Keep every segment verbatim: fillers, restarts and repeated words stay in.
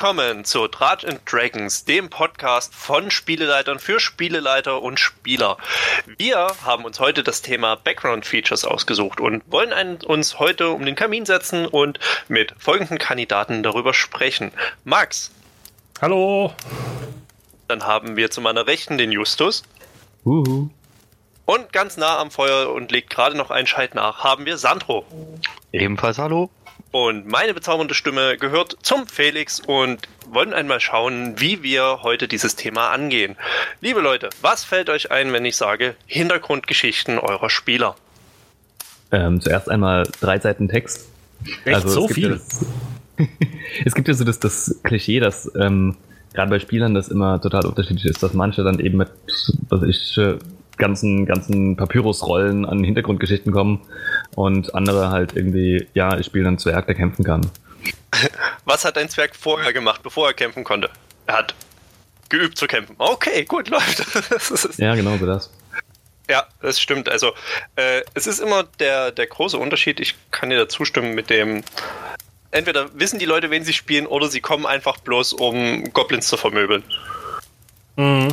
Willkommen zu Tratsch'N'Dragons, dem Podcast von Spieleleitern für Spieleleiter und Spieler. Wir haben uns heute das Thema Background Features ausgesucht und wollen einen, uns heute um den Kamin setzen und mit folgenden Kandidaten darüber sprechen. Max. Hallo. Dann haben wir zu meiner Rechten den Justus. Uhu. Und ganz nah am Feuer und legt gerade noch einen Scheit nach, haben wir Sandro. Ebenfalls hallo. Und meine bezaubernde Stimme gehört zum Felix und wollen einmal schauen, wie wir heute dieses Thema angehen. Liebe Leute, was fällt euch ein, wenn ich sage Hintergrundgeschichten eurer Spieler? Ähm, zuerst einmal drei Seiten Text. Echt, also so es viel? Gibt ja das, es gibt ja so das, das Klischee, dass ähm, gerade bei Spielern das immer total unterschiedlich ist, dass manche dann eben mit, was ich... Äh, ganzen ganzen Papyrusrollen an Hintergrundgeschichten kommen und andere halt irgendwie, ja, ich spiele einen Zwerg, der kämpfen kann. Was hat ein Zwerg vorher gemacht, bevor er kämpfen konnte? Er hat geübt zu kämpfen. Okay, gut, läuft. Ja, genau so das. Ja, das stimmt. Also äh, es ist immer der, der große Unterschied, ich kann dir da zustimmen mit dem, entweder wissen die Leute, wen sie spielen, oder sie kommen einfach bloß, um Goblins zu vermöbeln. Mhm.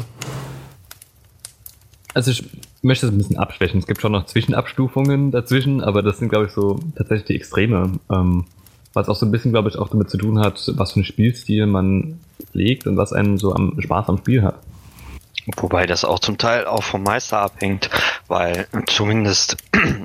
Also ich möchte es ein bisschen abschwächen. Es gibt schon noch Zwischenabstufungen dazwischen, aber das sind, glaube ich, so tatsächlich die Extreme. Ähm, was auch so ein bisschen, glaube ich, auch damit zu tun hat, was für einen Spielstil man legt und was einem so am Spaß am Spiel hat. Wobei das auch zum Teil auch vom Meister abhängt, weil zumindest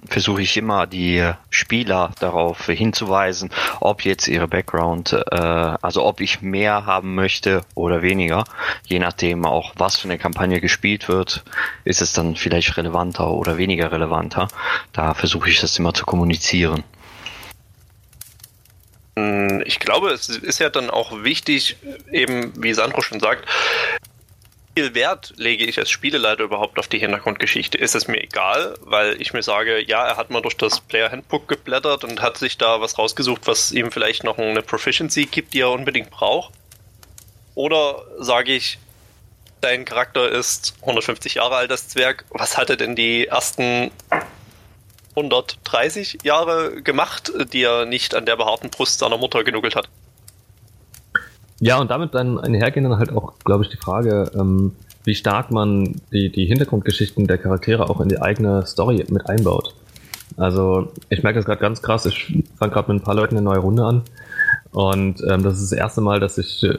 versuche ich immer, die Spieler darauf hinzuweisen, ob jetzt ihre Background, äh, also ob ich mehr haben möchte oder weniger. Je nachdem auch, was für eine Kampagne gespielt wird, ist es dann vielleicht relevanter oder weniger relevanter. Da versuche ich das immer zu kommunizieren. Ich glaube, es ist ja dann auch wichtig, eben wie Sandro schon sagt, viel Wert lege ich als Spieleleiter überhaupt auf die Hintergrundgeschichte? Ist es mir egal, weil ich mir sage, ja, er hat mal durch das Player-Handbook geblättert und hat sich da was rausgesucht, was ihm vielleicht noch eine Proficiency gibt, die er unbedingt braucht? Oder sage ich, dein Charakter ist hundertfünfzig Jahre alt, das Zwerg, was hat er denn die ersten hundertdreißig Jahre gemacht, die er nicht an der behaarten Brust seiner Mutter genuckelt hat? Ja, und damit dann einhergehen dann halt auch, glaube ich, die Frage, ähm, wie stark man die, die Hintergrundgeschichten der Charaktere auch in die eigene Story mit einbaut. Also ich merke das gerade ganz krass, ich fange gerade mit ein paar Leuten eine neue Runde an und ähm, das ist das erste Mal, dass ich äh,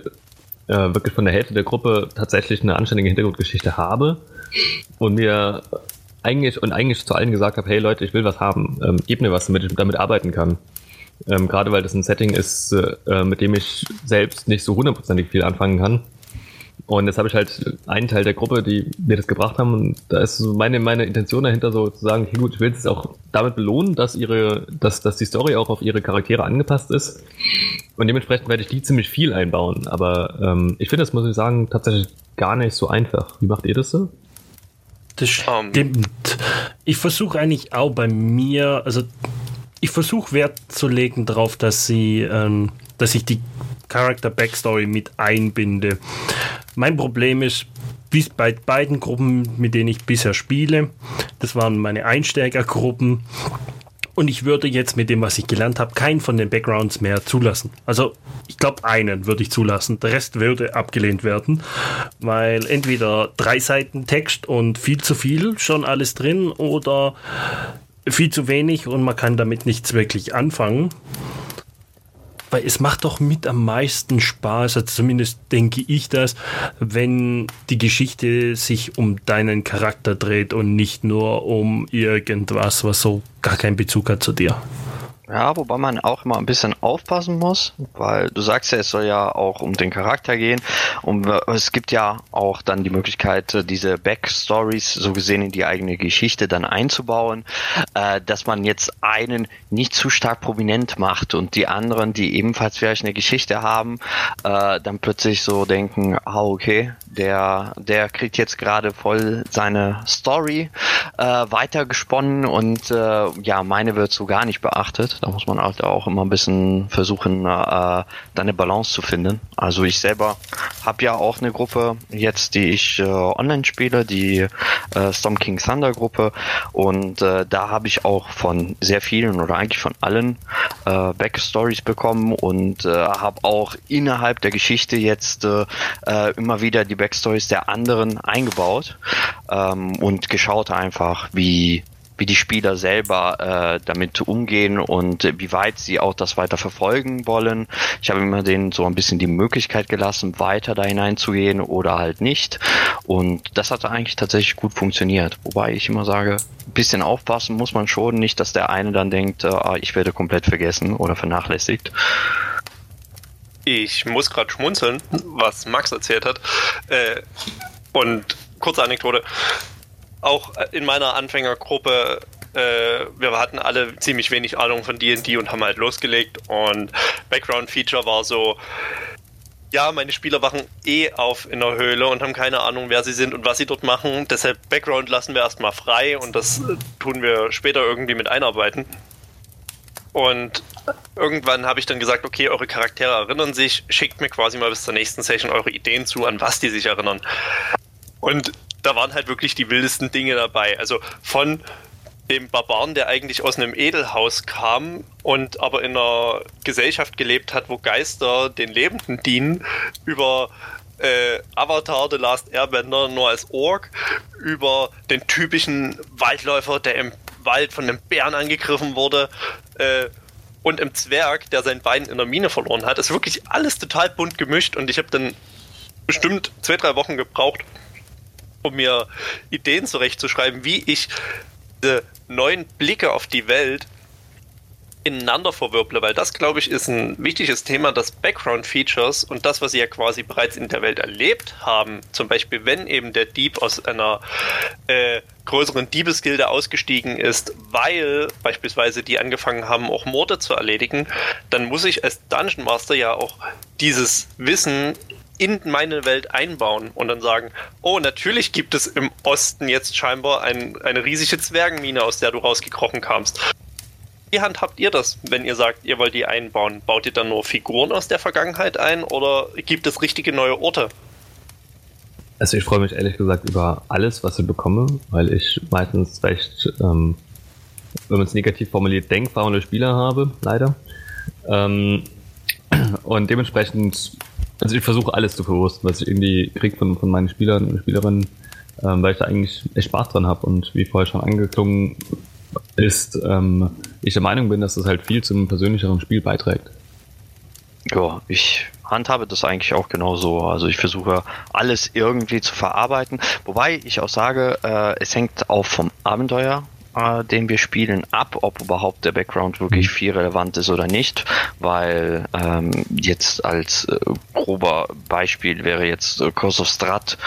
wirklich von der Hälfte der Gruppe tatsächlich eine anständige Hintergrundgeschichte habe und mir eigentlich und eigentlich zu allen gesagt habe, hey Leute, ich will was haben, ähm, gebt mir was, damit ich damit arbeiten kann. Ähm, gerade weil das ein Setting ist, äh, mit dem ich selbst nicht so hundertprozentig viel anfangen kann. Und jetzt habe ich halt einen Teil der Gruppe, die mir das gebracht haben. Und da ist so meine, meine Intention dahinter, so zu sagen, hey gut, ich will es auch damit belohnen, dass ihre, dass, dass die Story auch auf ihre Charaktere angepasst ist. Und dementsprechend werde ich die ziemlich viel einbauen. Aber ähm, ich finde das, muss ich sagen, tatsächlich gar nicht so einfach. Wie macht ihr das so? Das stimmt. Ich versuche eigentlich auch bei mir, also ich versuche Wert zu legen darauf, dass, ähm, dass ich die Charakter-Backstory mit einbinde. Mein Problem ist, bis bei beiden Gruppen, mit denen ich bisher spiele, das waren meine Einsteigergruppen, und ich würde jetzt mit dem, was ich gelernt habe, keinen von den Backgrounds mehr zulassen. Also ich glaube, einen würde ich zulassen. Der Rest würde abgelehnt werden, weil entweder drei Seiten Text und viel zu viel schon alles drin oder viel zu wenig und man kann damit nichts wirklich anfangen. Weil es macht doch mit am meisten Spaß, also zumindest denke ich das, wenn die Geschichte sich um deinen Charakter dreht und nicht nur um irgendwas, was so gar keinen Bezug hat zu dir. Ja, wobei man auch immer ein bisschen aufpassen muss, weil du sagst ja, es soll ja auch um den Charakter gehen und es gibt ja auch dann die Möglichkeit, diese Backstories so gesehen in die eigene Geschichte dann einzubauen, äh, dass man jetzt einen nicht zu stark prominent macht und die anderen, die ebenfalls vielleicht eine Geschichte haben, äh, dann plötzlich so denken, ah okay, der der kriegt jetzt gerade voll seine Story äh, weitergesponnen und äh, ja, meine wird so gar nicht beachtet. Da muss man halt auch immer ein bisschen versuchen, äh, da eine Balance zu finden. Also ich selber habe ja auch eine Gruppe jetzt, die ich äh, online spiele, die äh, Storm King Thunder Gruppe, und äh, da habe ich auch von sehr vielen oder eigentlich von allen äh, Backstories bekommen und äh, habe auch innerhalb der Geschichte jetzt äh, immer wieder die Backstories der anderen eingebaut ähm, und geschaut einfach, wie wie die Spieler selber äh, damit umgehen und äh, wie weit sie auch das weiter verfolgen wollen. Ich habe immer denen so ein bisschen die Möglichkeit gelassen, weiter da hineinzugehen oder halt nicht. Und das hat eigentlich tatsächlich gut funktioniert. Wobei ich immer sage, ein bisschen aufpassen muss man schon, nicht, dass der eine dann denkt, äh, ich werde komplett vergessen oder vernachlässigt. Ich muss gerade schmunzeln, was Max erzählt hat. Äh, und kurze Anekdote. Auch in meiner Anfängergruppe, äh, wir hatten alle ziemlich wenig Ahnung von D und D und haben halt losgelegt, und Background-Feature war so, ja, meine Spieler wachen eh auf in der Höhle und haben keine Ahnung, wer sie sind und was sie dort machen, deshalb Background lassen wir erstmal frei und das tun wir später irgendwie mit einarbeiten. Und irgendwann habe ich dann gesagt, okay, eure Charaktere erinnern sich, schickt mir quasi mal bis zur nächsten Session eure Ideen zu, an was die sich erinnern. Und da waren halt wirklich die wildesten Dinge dabei. Also von dem Barbaren, der eigentlich aus einem Edelhaus kam und aber in einer Gesellschaft gelebt hat, wo Geister den Lebenden dienen, über äh, Avatar: The Last Airbender nur als Ork, über den typischen Waldläufer, der im Wald von einem Bären angegriffen wurde, äh, und im Zwerg, der sein Bein in der Mine verloren hat. Es ist wirklich alles total bunt gemischt, und ich habe dann bestimmt zwei, drei Wochen gebraucht, um mir Ideen zurechtzuschreiben, wie ich diese neuen Blicke auf die Welt ineinander verwirble, weil das, glaube ich, ist ein wichtiges Thema, dass Background-Features und das, was sie ja quasi bereits in der Welt erlebt haben, zum Beispiel, wenn eben der Dieb aus einer äh, größeren Diebesgilde ausgestiegen ist, weil beispielsweise die angefangen haben, auch Morde zu erledigen, dann muss ich als Dungeon Master ja auch dieses Wissen in meine Welt einbauen und dann sagen, oh, natürlich gibt es im Osten jetzt scheinbar ein, eine riesige Zwergenmine, aus der du rausgekrochen kamst. Wie handhabt ihr das, wenn ihr sagt, ihr wollt die einbauen? Baut ihr dann nur Figuren aus der Vergangenheit ein oder gibt es richtige neue Orte? Also ich freue mich ehrlich gesagt über alles, was ich bekomme, weil ich meistens recht, ähm, wenn man es negativ formuliert, denkfaule Spieler habe, leider. Ähm, und dementsprechend, also ich versuche alles zu verwursten, was ich irgendwie kriege von, von meinen Spielern und Spielerinnen, ähm, weil ich da eigentlich echt Spaß dran habe. Und wie vorher schon angeklungen ist, ähm, ich der Meinung bin, dass das halt viel zum persönlicheren Spiel beiträgt. Ja, ich handhabe das eigentlich auch genauso. Also ich versuche alles irgendwie zu verarbeiten. Wobei ich auch sage, äh, es hängt auch vom Abenteuer, äh, den wir spielen, ab, ob überhaupt der Background wirklich viel relevant ist oder nicht, weil ähm, jetzt als äh, grober Beispiel wäre jetzt äh, Curse of Strahd,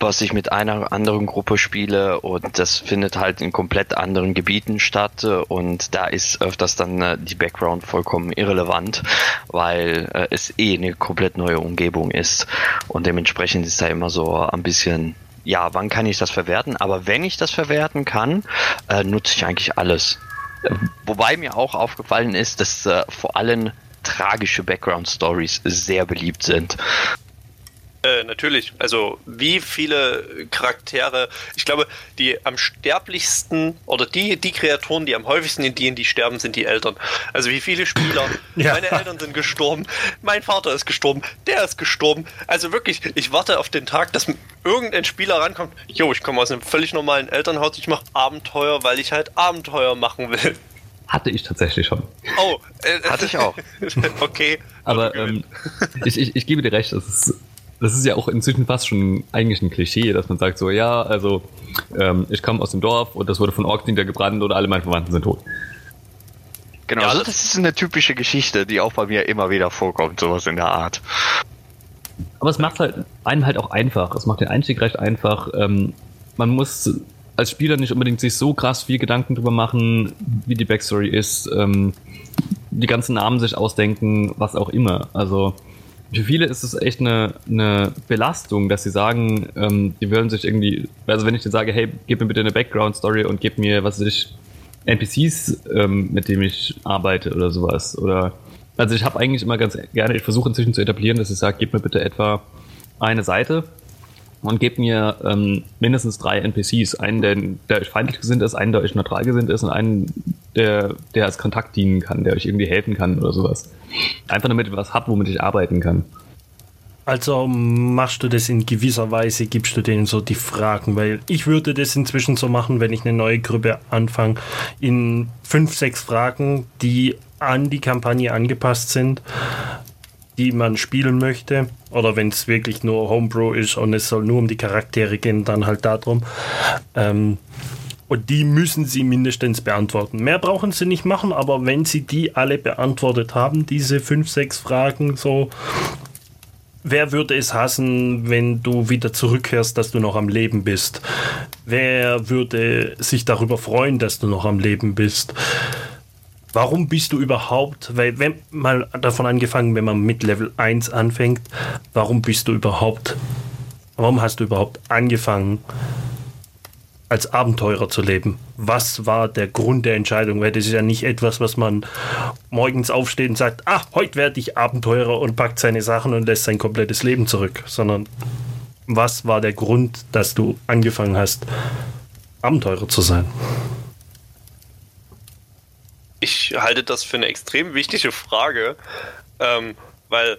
was ich mit einer anderen Gruppe spiele, und das findet halt in komplett anderen Gebieten statt, äh, und da ist öfters dann äh, die Background vollkommen irrelevant, weil äh, es eh eine komplett neue Umgebung ist, und dementsprechend ist da immer so ein bisschen, ja, wann kann ich das verwerten? Aber wenn ich das verwerten kann, äh, nutze ich eigentlich alles. Äh, wobei mir auch aufgefallen ist, dass äh, vor allem tragische Background-Stories sehr beliebt sind. Äh, natürlich. Also wie viele Charaktere, ich glaube, die am sterblichsten oder die, die Kreaturen, die am häufigsten in D und D sterben, sind die Eltern. Also wie viele Spieler, ja. Meine Eltern sind gestorben, mein Vater ist gestorben, der ist gestorben. Also wirklich, ich warte auf den Tag, dass irgendein Spieler rankommt, jo, ich komme aus einem völlig normalen Elternhaus, ich mache Abenteuer, weil ich halt Abenteuer machen will. Hatte ich tatsächlich schon. Oh, äh, hatte ich auch. Okay. Aber ähm, ich, ich, ich gebe dir recht, das ist, das ist ja auch inzwischen fast schon eigentlich ein Klischee, dass man sagt so, ja, also ähm, ich komme aus dem Dorf und das wurde von Orks niedergebrannt und alle meine Verwandten sind tot. Genau, ja, also das ist eine typische Geschichte, die auch bei mir immer wieder vorkommt, sowas in der Art. Aber es macht halt einem halt auch einfach. Es macht den Einstieg recht einfach. Ähm, man muss als Spieler nicht unbedingt sich so krass viel Gedanken drüber machen, wie die Backstory ist, ähm, die ganzen Namen sich ausdenken, was auch immer. Also für viele ist es echt eine, eine Belastung, dass sie sagen, ähm, die würden sich irgendwie, also wenn ich denen sage, hey, gib mir bitte eine Background-Story und gib mir, was weiß ich, N P Cs, ähm, mit denen ich arbeite oder sowas, oder. Also ich habe eigentlich immer ganz gerne, ich versuche inzwischen zu etablieren, dass ich sage, gib mir bitte etwa eine Seite und gebt mir ähm, mindestens drei N P Cs. Einen, der, der euch feindlich gesinnt ist, einen, der euch neutral gesinnt ist und einen, der, der als Kontakt dienen kann, der euch irgendwie helfen kann oder sowas. Einfach damit ihr was habt, womit ich arbeiten kann. Also machst du das in gewisser Weise, gibst du denen so die Fragen, weil ich würde das inzwischen so machen, wenn ich eine neue Gruppe anfange, in fünf, sechs Fragen, die an die Kampagne angepasst sind, die man spielen möchte, oder wenn es wirklich nur Homebrew ist und es soll nur um die Charaktere gehen, dann halt darum. Ähm, und die müssen sie mindestens beantworten. Mehr brauchen sie nicht machen, aber wenn sie die alle beantwortet haben, diese fünf, sechs Fragen so... Wer würde es hassen, wenn du wieder zurückkehrst, dass du noch am Leben bist? Wer würde sich darüber freuen, dass du noch am Leben bist? Warum bist du überhaupt, weil wenn mal davon angefangen, wenn man mit Level eins anfängt, warum bist du überhaupt, warum hast du überhaupt angefangen, als Abenteurer zu leben? Was war der Grund der Entscheidung? Weil das ist ja nicht etwas, was man morgens aufsteht und sagt, ach, heute werde ich Abenteurer und packt seine Sachen und lässt sein komplettes Leben zurück. Sondern was war der Grund, dass du angefangen hast, Abenteurer zu sein? Ich halte das für eine extrem wichtige Frage, ähm, weil...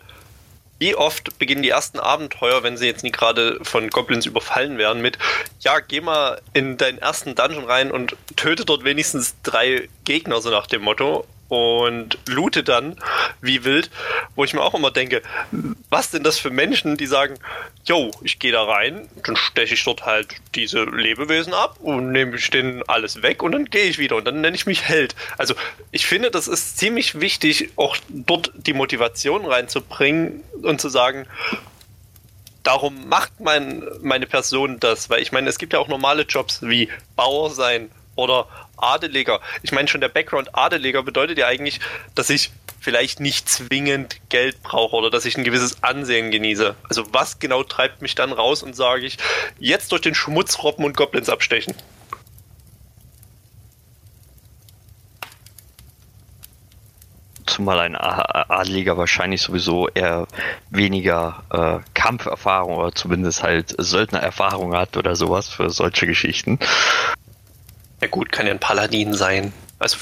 Wie oft beginnen die ersten Abenteuer, wenn sie jetzt nicht gerade von Goblins überfallen werden, mit ja, geh mal in deinen ersten Dungeon rein und töte dort wenigstens drei Gegner, so nach dem Motto, und loote dann wie wild, wo ich mir auch immer denke, was sind das für Menschen, die sagen, yo, ich gehe da rein, dann steche ich dort halt diese Lebewesen ab und nehme ich denen alles weg und dann gehe ich wieder und dann nenne ich mich Held. Also ich finde, das ist ziemlich wichtig, auch dort die Motivation reinzubringen und zu sagen, darum macht mein, meine Person das, weil ich meine, es gibt ja auch normale Jobs wie Bauer sein oder Adeliger. Ich meine, schon der Background Adeliger bedeutet ja eigentlich, dass ich vielleicht nicht zwingend Geld brauche oder dass ich ein gewisses Ansehen genieße. Also was genau treibt mich dann raus und sage ich, jetzt durch den Schmutz robben und Goblins abstechen? Zumal ein Adeliger wahrscheinlich sowieso eher weniger äh, Kampferfahrung oder zumindest halt Söldnererfahrung hat oder sowas für solche Geschichten. Ja gut, kann ja ein Paladin sein. Also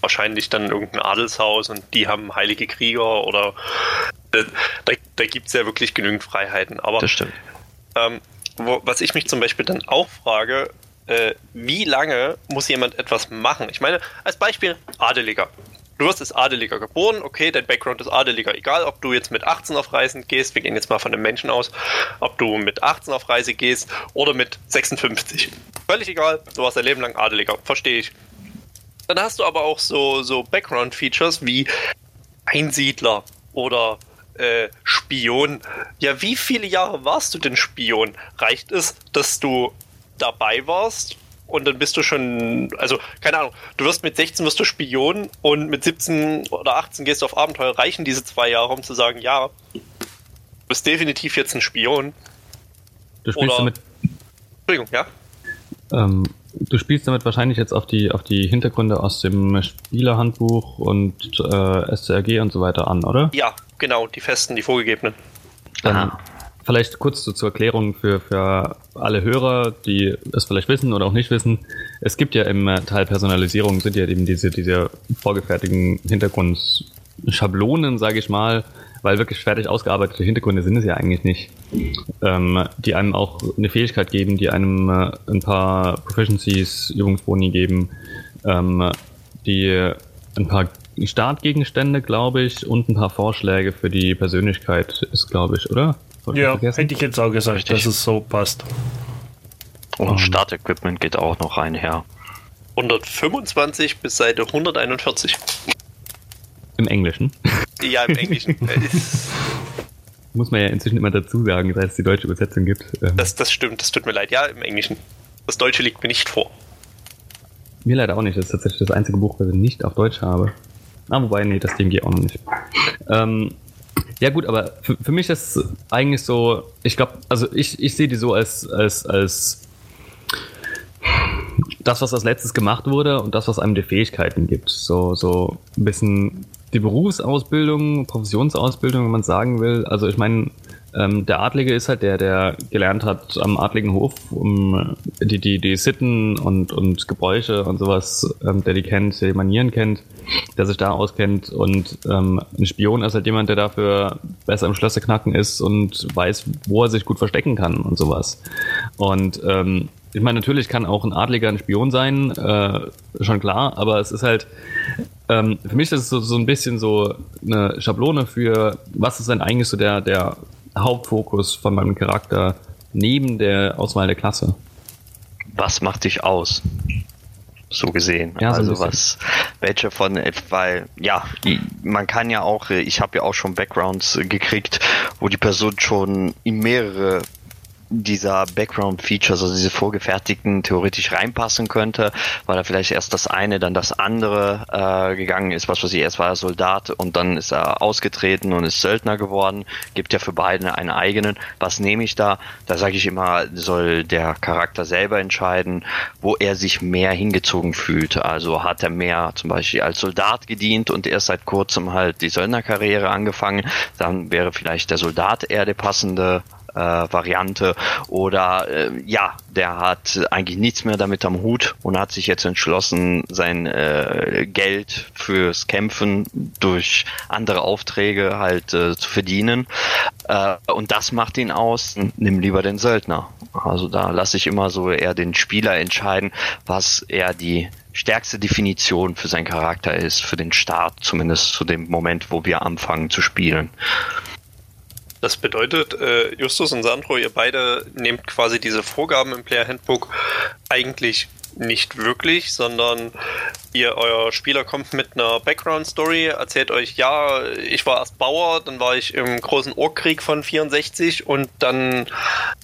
wahrscheinlich dann irgendein Adelshaus und die haben heilige Krieger oder da, da, da gibt es ja wirklich genügend Freiheiten. Aber das stimmt. Ähm, wo, was ich mich zum Beispiel dann auch frage, äh, wie lange muss jemand etwas machen? Ich meine, als Beispiel Adeliger. Du wirst als Adeliger geboren, okay, dein Background ist Adeliger. Egal, ob du jetzt mit achtzehn auf Reisen gehst, wir gehen jetzt mal von einem Menschen aus, ob du mit achtzehn auf Reise gehst oder mit sechsundfünfzig. Völlig egal, du warst dein Leben lang Adeliger, verstehe ich. Dann hast du aber auch so, so Background-Features wie Einsiedler oder äh, Spion. Ja, wie viele Jahre warst du denn Spion? Reicht es, dass du dabei warst? Und dann bist du schon, also keine Ahnung, du wirst mit sechzehn wirst du Spion und mit siebzehn oder achtzehn gehst du auf Abenteuer. Reichen diese zwei Jahre, um zu sagen, ja, du bist definitiv jetzt ein Spion. Du spielst oder, damit. Entschuldigung, ja. Ähm, du spielst damit wahrscheinlich jetzt auf die auf die Hintergründe aus dem Spielerhandbuch und äh, S C R G und so weiter an, oder? Ja, genau, die festen, die vorgegebenen. Dann vielleicht kurz so zur Erklärung für, für alle Hörer, die es vielleicht wissen oder auch nicht wissen. Es gibt ja im Teil Personalisierung sind ja eben diese, diese vorgefertigten Hintergrundschablonen, sage ich mal, weil wirklich fertig ausgearbeitete Hintergründe sind es ja eigentlich nicht, ähm, die einem auch eine Fähigkeit geben, die einem äh, ein paar Proficiencies, Übungsboni geben, ähm, die ein paar Startgegenstände, glaube ich, und ein paar Vorschläge für die Persönlichkeit ist, glaube ich, oder? Soll ja, ich hätte ich jetzt auch gesagt, richtig, dass es so passt. Und um. Start-Equipment geht auch noch einher. hundertfünfundzwanzig bis Seite hunderteinundvierzig. Im Englischen? Ja, im Englischen. Muss man ja inzwischen immer dazu sagen, dass es die deutsche Übersetzung gibt. Das, das stimmt, das tut mir leid. Ja, im Englischen. Das Deutsche liegt mir nicht vor. Mir leider auch nicht. Das ist tatsächlich das einzige Buch, das ich nicht auf Deutsch habe. Ah, wobei, nee, das D M G auch noch nicht. Ähm... Ja gut, aber für, für mich ist es eigentlich so, ich glaube, also ich, ich sehe die so als, als, als das, was als letztes gemacht wurde und das, was einem die Fähigkeiten gibt. So, so ein bisschen die Berufsausbildung, Professionsausbildung, wenn man es sagen will. Also ich meine, Ähm, der Adlige ist halt der, der gelernt hat am Adligen Hof, um die, die, die Sitten und, und Gebräuche und sowas, ähm, der die kennt, der die Manieren kennt, der sich da auskennt. Und ähm, ein Spion ist halt jemand, der dafür besser im Schlösser knacken ist und weiß, wo er sich gut verstecken kann und sowas. Und ähm, ich meine, natürlich kann auch ein Adliger ein Spion sein, äh, schon klar, aber es ist halt, ähm, für mich ist es so, so ein bisschen so eine Schablone für, was ist denn eigentlich so der, der Hauptfokus von meinem Charakter neben der Auswahl der Klasse. Was macht dich aus? So gesehen. Ja, so also was, welche von, weil, ja, man kann ja auch, ich habe ja auch schon Backgrounds gekriegt, wo die Person schon in mehrere dieser Background-Features, also diese vorgefertigten, theoretisch reinpassen könnte, weil da vielleicht erst das eine, dann das andere äh, gegangen ist, was weiß ich, erst war er Soldat und dann ist er ausgetreten und ist Söldner geworden, gibt ja für beide einen eigenen. Was nehme ich da? Da sage ich immer, soll der Charakter selber entscheiden, wo er sich mehr hingezogen fühlt. Also hat er mehr zum Beispiel als Soldat gedient und erst seit kurzem halt die Söldnerkarriere angefangen, dann wäre vielleicht der Soldat eher der passende Äh, Variante oder äh, ja, der hat eigentlich nichts mehr damit am Hut und hat sich jetzt entschlossen, sein äh, Geld fürs Kämpfen durch andere Aufträge halt äh, zu verdienen äh, und das macht ihn aus, nimm lieber den Söldner. Also da lasse ich immer so eher den Spieler entscheiden, was er die stärkste Definition für seinen Charakter ist, für den Start, zumindest zu dem Moment, wo wir anfangen zu spielen. Das bedeutet, äh, Justus und Sandro, ihr beide nehmt quasi diese Vorgaben im Player-Handbook eigentlich nicht wirklich, sondern ihr, euer Spieler kommt mit einer Background-Story, erzählt euch, ja, ich war erst Bauer, dann war ich im großen Orkkrieg von vierundsechzig und dann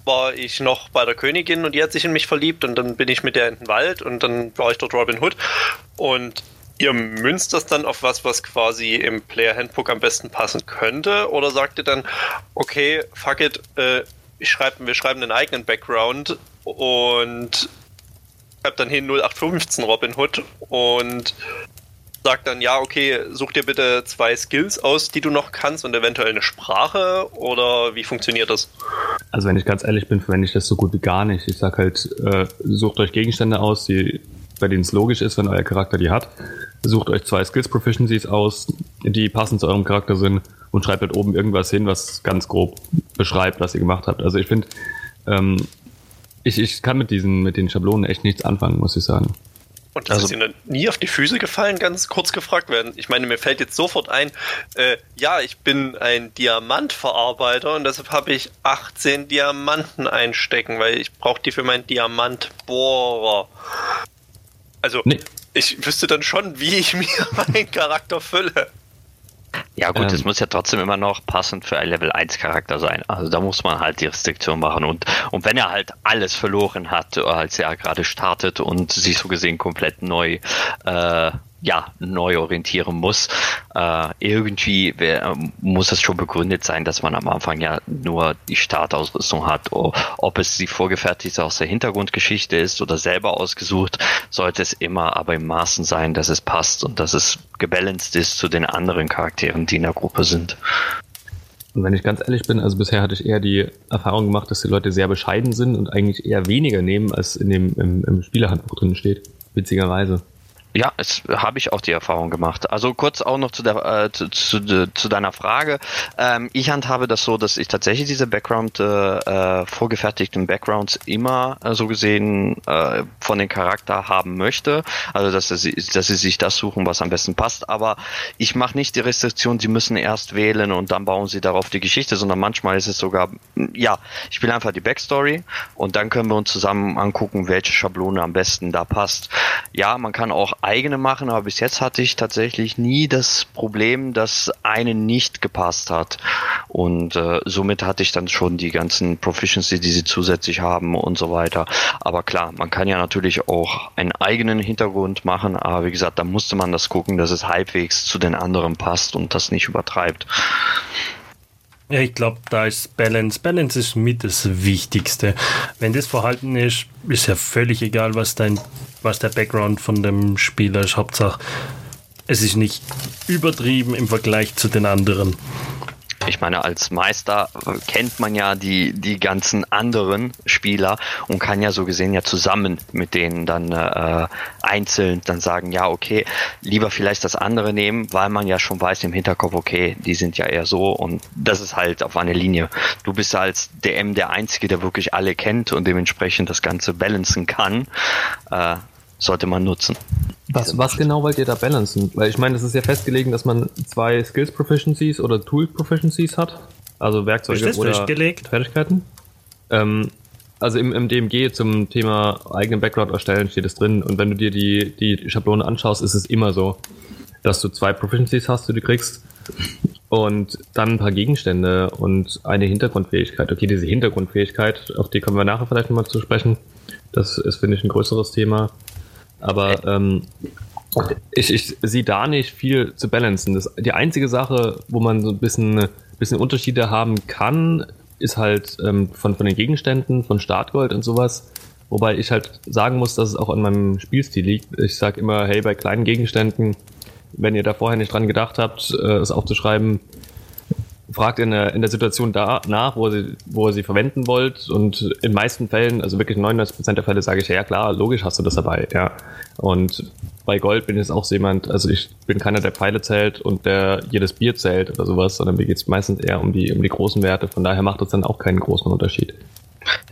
war ich noch bei der Königin und die hat sich in mich verliebt und dann bin ich mit der in den Wald und dann war ich dort Robin Hood und ihr münzt das dann auf was, was quasi im Player-Handbook am besten passen könnte? Oder sagt ihr dann, okay, fuck it, äh, ich schreib, wir schreiben einen eigenen Background und schreibt dann hin null acht fünfzehn Robin Hood und sagt dann, ja, okay, such dir bitte zwei Skills aus, die du noch kannst und eventuell eine Sprache? Oder wie funktioniert das? Also wenn ich ganz ehrlich bin, verwende ich das so gut wie gar nicht. Ich sag halt, äh, sucht euch Gegenstände aus, die bei denen es logisch ist, wenn euer Charakter die hat. Sucht euch zwei Skills Proficiencies aus, die passend zu eurem Charakter sind und schreibt halt oben irgendwas hin, was ganz grob beschreibt, was ihr gemacht habt. Also ich finde, ähm, ich, ich kann mit diesen mit den Schablonen echt nichts anfangen, muss ich sagen. Und das also, ist Ihnen nie auf die Füße gefallen, ganz kurz gefragt werden. Ich meine, mir fällt jetzt sofort ein, äh, ja, ich bin ein Diamantverarbeiter und deshalb habe ich achtzehn Diamanten einstecken, weil ich brauche die für meinen Diamantbohrer. Also, nee. Ich wüsste dann schon, wie ich mir meinen Charakter fülle. Ja gut, es ähm. muss ja trotzdem immer noch passend für ein Level eins Charakter sein. Also da muss man halt die Restriktion machen. Und, und wenn er halt alles verloren hat, als er gerade startet und sich so gesehen komplett neu äh, ja, neu orientieren muss, äh, irgendwie wär, muss es schon begründet sein, dass man am Anfang ja nur die Startausrüstung hat. Ob es die vorgefertigte aus der Hintergrundgeschichte ist oder selber ausgesucht, sollte es immer aber im Maßen sein, dass es passt und dass es gebalanced ist zu den anderen Charakteren, die in der Gruppe sind. Und wenn ich ganz ehrlich bin, also bisher hatte ich eher die Erfahrung gemacht, dass die Leute sehr bescheiden sind und eigentlich eher weniger nehmen, als in dem im, im Spielerhandbuch drin steht, witzigerweise. Ja, es habe ich auch die Erfahrung gemacht. Also kurz auch noch zu, der, äh, zu, zu, zu deiner Frage. Ähm, ich handhabe das so, dass ich tatsächlich diese Background, äh, vorgefertigten Backgrounds immer äh, so gesehen äh, von den Charakter haben möchte. Also dass sie, dass sie sich das suchen, was am besten passt. Aber ich mache nicht die Restriktion, sie müssen erst wählen und dann bauen sie darauf die Geschichte, sondern manchmal ist es sogar, ja, ich spiele einfach die Backstory und dann können wir uns zusammen angucken, welche Schablone am besten da passt. Ja, man kann auch eigene machen, aber bis jetzt hatte ich tatsächlich nie das Problem, dass eine nicht gepasst hat. Und äh, somit hatte ich dann schon die ganzen Proficiency, die sie zusätzlich haben und so weiter. Aber klar, man kann ja natürlich auch einen eigenen Hintergrund machen, aber wie gesagt, da musste man das gucken, dass es halbwegs zu den anderen passt und das nicht übertreibt. Ja, ich glaube, da ist Balance. Balance ist mit das Wichtigste. Wenn das vorhanden ist, ist ja völlig egal, was dein, was der Background von dem Spieler ist. Hauptsache, es ist nicht übertrieben im Vergleich zu den anderen. Ich meine, als Meister kennt man ja die, die ganzen anderen Spieler und kann ja so gesehen ja zusammen mit denen dann äh, einzeln dann sagen, ja, okay, lieber vielleicht das andere nehmen, weil man ja schon weiß im Hinterkopf, okay, die sind ja eher so, und das ist halt auf einer Linie. Du bist als D M der Einzige, der wirklich alle kennt und dementsprechend das Ganze balancen kann, äh, sollte man nutzen. Was, was genau wollt ihr da balancen? Weil ich meine, es ist ja festgelegt, dass man zwei Skills Proficiencies oder Tool Proficiencies hat. Also Werkzeuge oder Fertigkeiten. Ähm, also im, im D M G zum Thema eigenen Background erstellen steht es drin. Und wenn du dir die, die Schablone anschaust, ist es immer so, dass du zwei Proficiencies hast, die du kriegst. Und dann ein paar Gegenstände und eine Hintergrundfähigkeit. Okay, diese Hintergrundfähigkeit, auf die kommen wir nachher vielleicht nochmal zu sprechen. Das ist, finde ich, ein größeres Thema. Aber ähm, ich, ich sehe da nicht viel zu balancen. Das, die einzige Sache, wo man so ein bisschen, bisschen Unterschiede haben kann, ist halt ähm, von, von den Gegenständen, von Startgold und sowas. Wobei ich halt sagen muss, dass es auch an meinem Spielstil liegt. Ich sage immer, hey, bei kleinen Gegenständen, wenn ihr da vorher nicht dran gedacht habt, äh, es aufzuschreiben, fragt in der, in der Situation da nach, wo ihr, sie, wo ihr sie verwenden wollt, und in den meisten Fällen, also wirklich neunundneunzig Prozent der Fälle, sage ich, ja klar, logisch hast du das dabei, ja. Und bei Gold bin ich jetzt auch so jemand, also ich bin keiner, der Pfeile zählt und der jedes Bier zählt oder sowas, sondern mir geht es meistens eher um die, um die großen Werte, von daher macht das dann auch keinen großen Unterschied.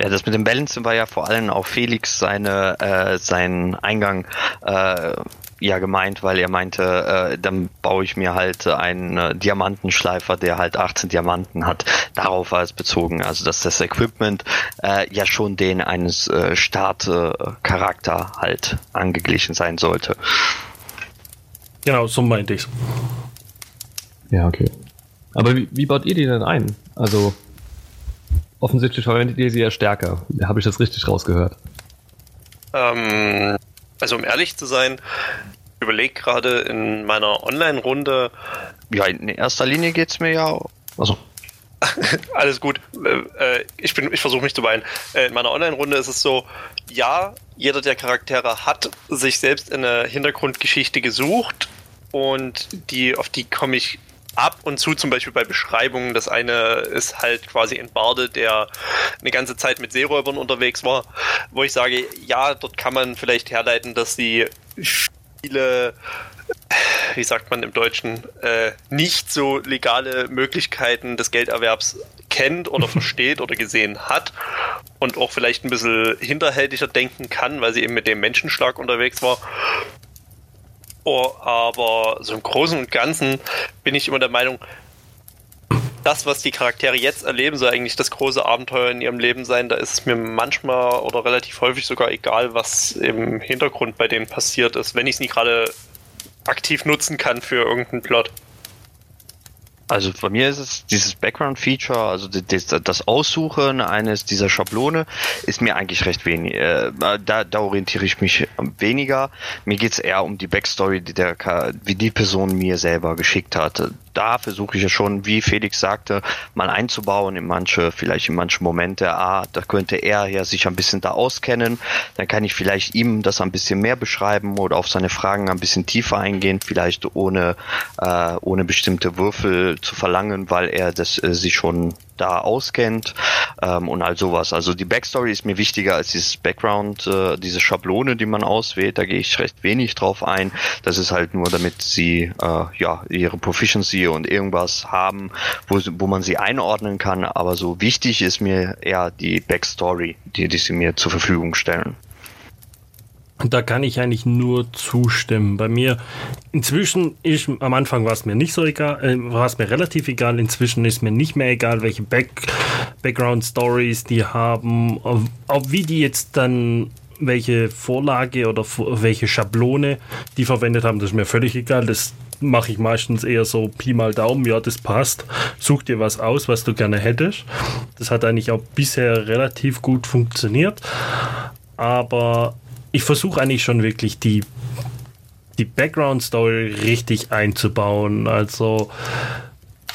Ja, das mit dem Balancen war ja vor allem auch Felix seine, äh, seinen Eingang, äh, ja, gemeint, weil er meinte, äh, dann baue ich mir halt einen äh, Diamantenschleifer, der halt achtzehn Diamanten hat. Darauf war es bezogen. Also, dass das Equipment äh, ja schon den eines äh, Startcharakter äh, halt angeglichen sein sollte. Genau, so meinte ich's. Ja, okay. Aber wie, wie baut ihr die denn ein? Also, offensichtlich verwendet ihr sie ja stärker. Habe ich das richtig rausgehört? Ähm... Also um ehrlich zu sein, ich überlege gerade in meiner Online-Runde... Ja, in erster Linie geht es mir ja... Also. Alles gut. Ich, bin, ich versuche mich zu beeilen. In meiner Online-Runde ist es so, ja, jeder der Charaktere hat sich selbst eine Hintergrundgeschichte gesucht, und die, auf die komme ich ab und zu, zum Beispiel bei Beschreibungen. Das eine ist halt quasi ein Barde, der eine ganze Zeit mit Seeräubern unterwegs war, wo ich sage, ja, dort kann man vielleicht herleiten, dass sie viele, wie sagt man im Deutschen, äh, nicht so legale Möglichkeiten des Gelderwerbs kennt oder versteht oder gesehen hat und auch vielleicht ein bisschen hinterhältiger denken kann, weil sie eben mit dem Menschenschlag unterwegs war. Oh, aber so im Großen und Ganzen bin ich immer der Meinung, das, was die Charaktere jetzt erleben, soll eigentlich das große Abenteuer in ihrem Leben sein. Da ist es mir manchmal oder relativ häufig sogar egal, was im Hintergrund bei denen passiert ist, wenn ich es nicht gerade aktiv nutzen kann für irgendeinen Plot. Also bei mir ist es dieses Background-Feature, also das, das Aussuchen eines dieser Schablone ist mir eigentlich recht wenig. Äh, da, da orientiere ich mich weniger. Mir geht es eher um die Backstory, die der, wie die Person mir selber geschickt hat. Da versuche ich ja schon, wie Felix sagte, mal einzubauen in manche, vielleicht in manche Momente. Ah, da könnte er ja sich ein bisschen da auskennen. Dann kann ich vielleicht ihm das ein bisschen mehr beschreiben oder auf seine Fragen ein bisschen tiefer eingehen, vielleicht ohne, äh, ohne bestimmte Würfel zu verlangen, weil er das äh, sich schon da auskennt, ähm, und all sowas. Also die Backstory ist mir wichtiger als dieses Background, äh, diese Schablone, die man auswählt. Da gehe ich recht wenig drauf ein. Das ist halt nur, damit sie äh, ja ihre Proficiency und irgendwas haben, wo, wo man sie einordnen kann. Aber so wichtig ist mir eher die Backstory, die, die sie mir zur Verfügung stellen. Da kann ich eigentlich nur zustimmen. Bei mir inzwischen ist, am Anfang war es mir nicht so egal, äh, war es mir relativ egal. Inzwischen ist mir nicht mehr egal, welche Back- Background-Stories die haben, ob, ob wie die jetzt dann welche Vorlage oder v- welche Schablone die verwendet haben. Das ist mir völlig egal. Das mache ich meistens eher so Pi mal Daumen, ja, das passt. Such dir was aus, was du gerne hättest. Das hat eigentlich auch bisher relativ gut funktioniert. Aber ich versuche eigentlich schon wirklich die, die Background-Story richtig einzubauen. Also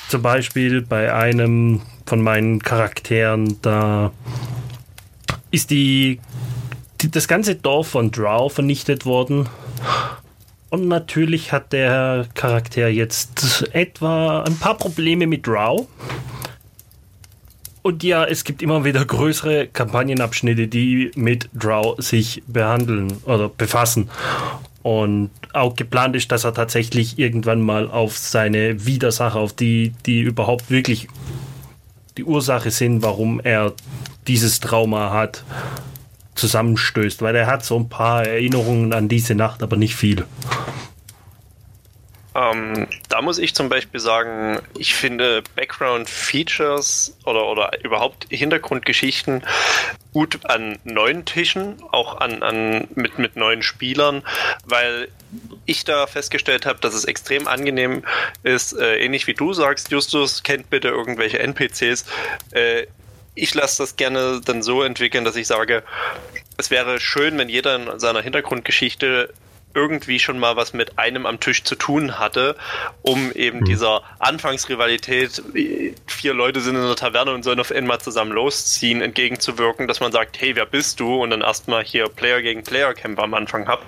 zum Beispiel bei einem von meinen Charakteren, da ist die, die das ganze Dorf von Drow vernichtet worden. Und natürlich hat der Charakter jetzt etwa ein paar Probleme mit Drow. Und ja, es gibt immer wieder größere Kampagnenabschnitte, die mit Drow sich behandeln oder befassen. Und auch geplant ist, dass er tatsächlich irgendwann mal auf seine Widersacher, auf die, die überhaupt wirklich die Ursache sind, warum er dieses Trauma hat, zusammenstößt. Weil er hat so ein paar Erinnerungen an diese Nacht, aber nicht viel. Ähm, da muss ich zum Beispiel sagen, ich finde Background-Features oder, oder überhaupt Hintergrundgeschichten gut an neuen Tischen, auch an, an mit, mit neuen Spielern, weil ich da festgestellt habe, dass es extrem angenehm ist, äh, ähnlich wie du sagst, Justus, kennt bitte irgendwelche N P Cs, äh, ich lasse das gerne dann so entwickeln, dass ich sage, es wäre schön, wenn jeder in seiner Hintergrundgeschichte irgendwie schon mal was mit einem am Tisch zu tun hatte, um eben dieser Anfangsrivalität, vier Leute sind in der Taverne und sollen auf einmal zusammen losziehen, entgegenzuwirken, dass man sagt, hey, wer bist du? Und dann erstmal hier Player gegen Player Kämpfe am Anfang hab,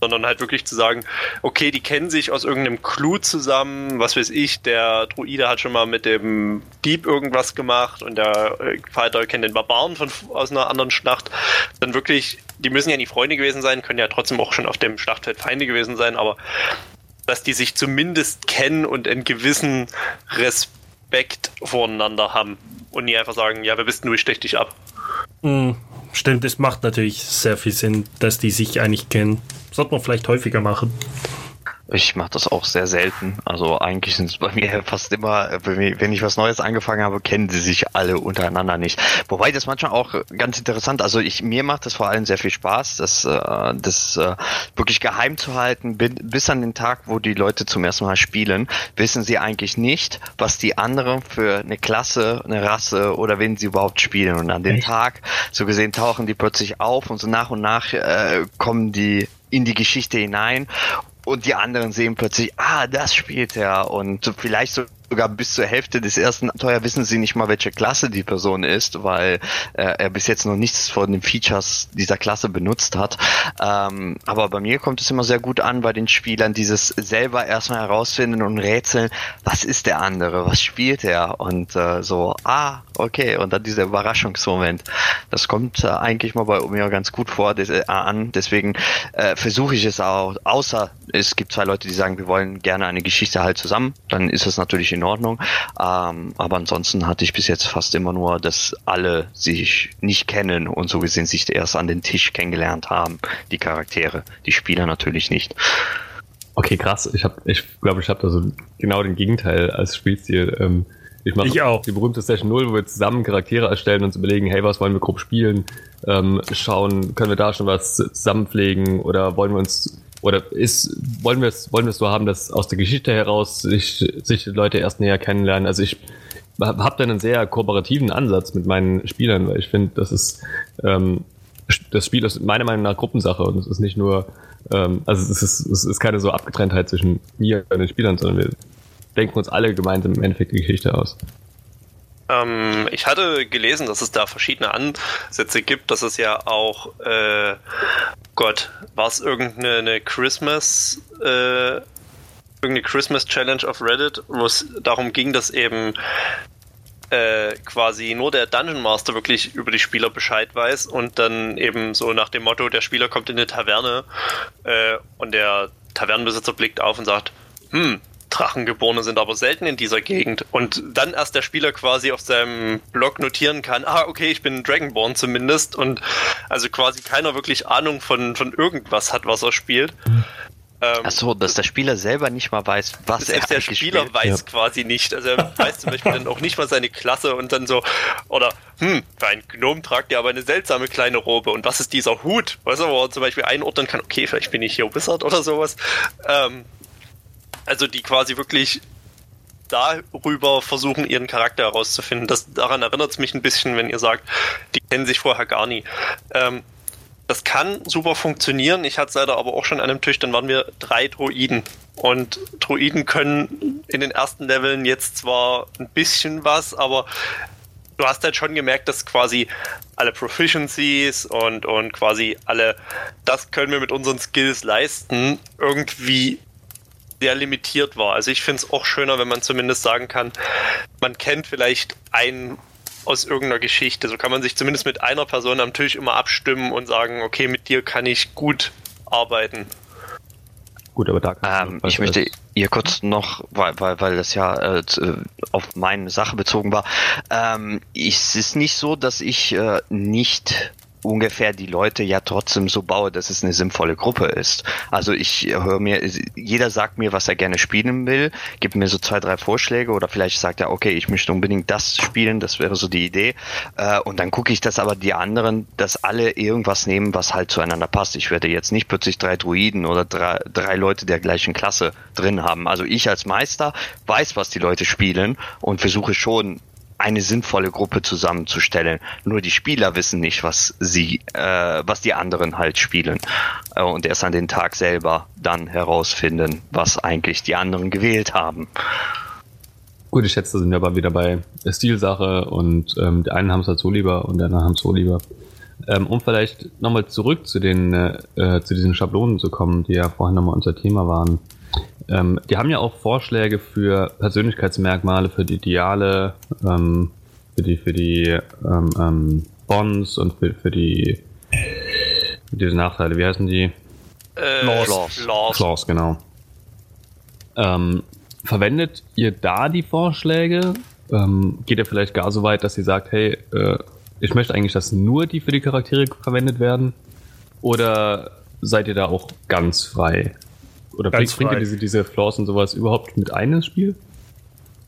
sondern halt wirklich zu sagen, okay, die kennen sich aus irgendeinem Clou zusammen, was weiß ich, der Druide hat schon mal mit dem Dieb irgendwas gemacht und der Fighter kennt den Barbaren von, aus einer anderen Schlacht. Dann wirklich, die müssen ja nicht Freunde gewesen sein, können ja trotzdem auch schon auf dem Schlachtfeld Feinde gewesen sein, aber dass die sich zumindest kennen und einen gewissen Respekt voreinander haben und nie einfach sagen, ja, wer bist denn du, ich stech dich ab. Mm, stimmt, es macht natürlich sehr viel Sinn, dass die sich eigentlich kennen. Sollte man vielleicht häufiger machen. Ich mache das auch sehr selten. Also eigentlich sind es bei mir fast immer, wenn ich was Neues angefangen habe, kennen sie sich alle untereinander nicht. Wobei das manchmal auch ganz interessant, also ich mir macht das vor allem sehr viel Spaß, das, das wirklich geheim zu halten, bis an den Tag, wo die Leute zum ersten Mal spielen, wissen sie eigentlich nicht, was die anderen für eine Klasse, eine Rasse oder wen sie überhaupt spielen. Und an dem Tag, so gesehen, tauchen die plötzlich auf und so nach und nach äh, kommen die in die Geschichte hinein. Und die anderen sehen plötzlich, ah, das spielt er. Und vielleicht sogar bis zur Hälfte des ersten Abenteuers wissen sie nicht mal, welche Klasse die Person ist, weil äh, er bis jetzt noch nichts von den Features dieser Klasse benutzt hat. Ähm, aber bei mir kommt es immer sehr gut an, bei den Spielern dieses selber erstmal herausfinden und rätseln, was ist der andere, was spielt er? Und äh, so, ah, okay. Und dann dieser Überraschungsmoment. Das kommt äh, eigentlich mal bei mir ganz gut vor des, äh, an. Deswegen äh, versuche ich es auch, außer es gibt zwei Leute, die sagen, wir wollen gerne eine Geschichte halt zusammen, dann ist das natürlich in Ordnung. Ähm, aber ansonsten hatte ich bis jetzt fast immer nur, dass alle sich nicht kennen und so gesehen sich erst an den Tisch kennengelernt haben, die Charaktere, die Spieler natürlich nicht. Okay, krass. Ich glaube, ich, glaub, ich habe da so genau den Gegenteil als Spielstil. Ähm, ich mache die berühmte Session null, wo wir zusammen Charaktere erstellen und uns überlegen, hey, was wollen wir grob spielen? Ähm, schauen, können wir da schon was zusammenpflegen oder wollen wir uns... Oder ist, wollen wir es, wollen wir es so haben, dass aus der Geschichte heraus sich, sich die Leute erst näher kennenlernen? Also ich habe da einen sehr kooperativen Ansatz mit meinen Spielern, weil ich finde, das ist, ähm, das Spiel ist meiner Meinung nach Gruppensache und es ist nicht nur, ähm, also es ist, es ist keine so Abgetrenntheit zwischen mir und den Spielern, sondern wir denken uns alle gemeinsam im Endeffekt die Geschichte aus. Ähm, ich hatte gelesen, dass es da verschiedene Ansätze gibt, dass es ja auch, äh, Gott, war es irgendeine Christmas, äh, irgendeine Christmas Challenge auf Reddit, wo es darum ging, dass eben äh, quasi nur der Dungeon Master wirklich über die Spieler Bescheid weiß und dann eben so nach dem Motto, der Spieler kommt in eine Taverne äh, und der Tavernenbesitzer blickt auf und sagt, hm, Drachengeborene sind aber selten in dieser Gegend. Und dann erst der Spieler quasi auf seinem Blog notieren kann, ah, okay, ich bin Dragonborn zumindest. Und also quasi keiner wirklich Ahnung von, von irgendwas hat, was er spielt. Ähm, Achso, dass der Spieler selber nicht mal weiß, was er spielt. Der Spieler weiß ja quasi nicht. Also er weiß zum Beispiel dann auch nicht mal seine Klasse und dann so, oder, hm, für einen Gnom tragt er aber eine seltsame kleine Robe. Und was ist dieser Hut? Weißt du, wo er zum Beispiel einordnen kann, okay, vielleicht bin ich hier Wizard oder sowas. Ähm, Also die quasi wirklich darüber versuchen, ihren Charakter herauszufinden. Das, daran erinnert es mich ein bisschen, wenn ihr sagt, die kennen sich vorher gar nie. Ähm, das kann super funktionieren. Ich hatte es leider aber auch schon an einem Tisch, dann waren wir drei Droiden. Und Droiden können in den ersten Leveln jetzt zwar ein bisschen was, aber du hast halt schon gemerkt, dass quasi alle Proficiencies und, und quasi alle, das können wir mit unseren Skills leisten, irgendwie sehr limitiert war. Also ich finde es auch schöner, wenn man zumindest sagen kann, man kennt vielleicht einen aus irgendeiner Geschichte. So kann man sich zumindest mit einer Person am Tisch immer abstimmen und sagen, okay, mit dir kann ich gut arbeiten. Gut, aber da ähm, ich möchte ihr kurz noch, weil weil weil das ja äh, auf meine Sache bezogen war, ähm, ich, es ist nicht so, dass ich äh, nicht ungefähr die Leute ja trotzdem so baue, dass es eine sinnvolle Gruppe ist. Also ich höre mir, jeder sagt mir, was er gerne spielen will, gibt mir so zwei, drei Vorschläge oder vielleicht sagt er, okay, ich möchte unbedingt das spielen, das wäre so die Idee. Und dann gucke ich, dass aber die anderen, dass alle irgendwas nehmen, was halt zueinander passt. Ich werde jetzt nicht plötzlich drei Druiden oder drei, drei Leute der gleichen Klasse drin haben. Also ich als Meister weiß, was die Leute spielen und versuche schon, eine sinnvolle Gruppe zusammenzustellen. Nur die Spieler wissen nicht, was sie, äh, was die anderen halt spielen. Äh, und erst an den Tag selber dann herausfinden, was eigentlich die anderen gewählt haben. Gut, ich schätze, da sind wir aber wieder bei Stilsache und ähm, die einen haben es halt so lieber und die anderen haben es so lieber. Ähm, um vielleicht nochmal zurück zu den äh, zu diesen Schablonen zu kommen, die ja vorhin nochmal unser Thema waren. Ähm, die haben ja auch Vorschläge für Persönlichkeitsmerkmale, für die Ideale, ähm, für die für die ähm, ähm, Bonds und für, für die für diese Nachteile. Wie heißen die? Äh, Laws. Laws. Laws, genau. Ähm, verwendet ihr da die Vorschläge? Ähm, geht ihr vielleicht gar so weit, dass ihr sagt, hey, äh, ich möchte eigentlich, dass nur die für die Charaktere verwendet werden? Oder seid ihr da auch ganz frei? Oder bringt ihr diese, diese Flaws und sowas überhaupt mit ein ins Spiel?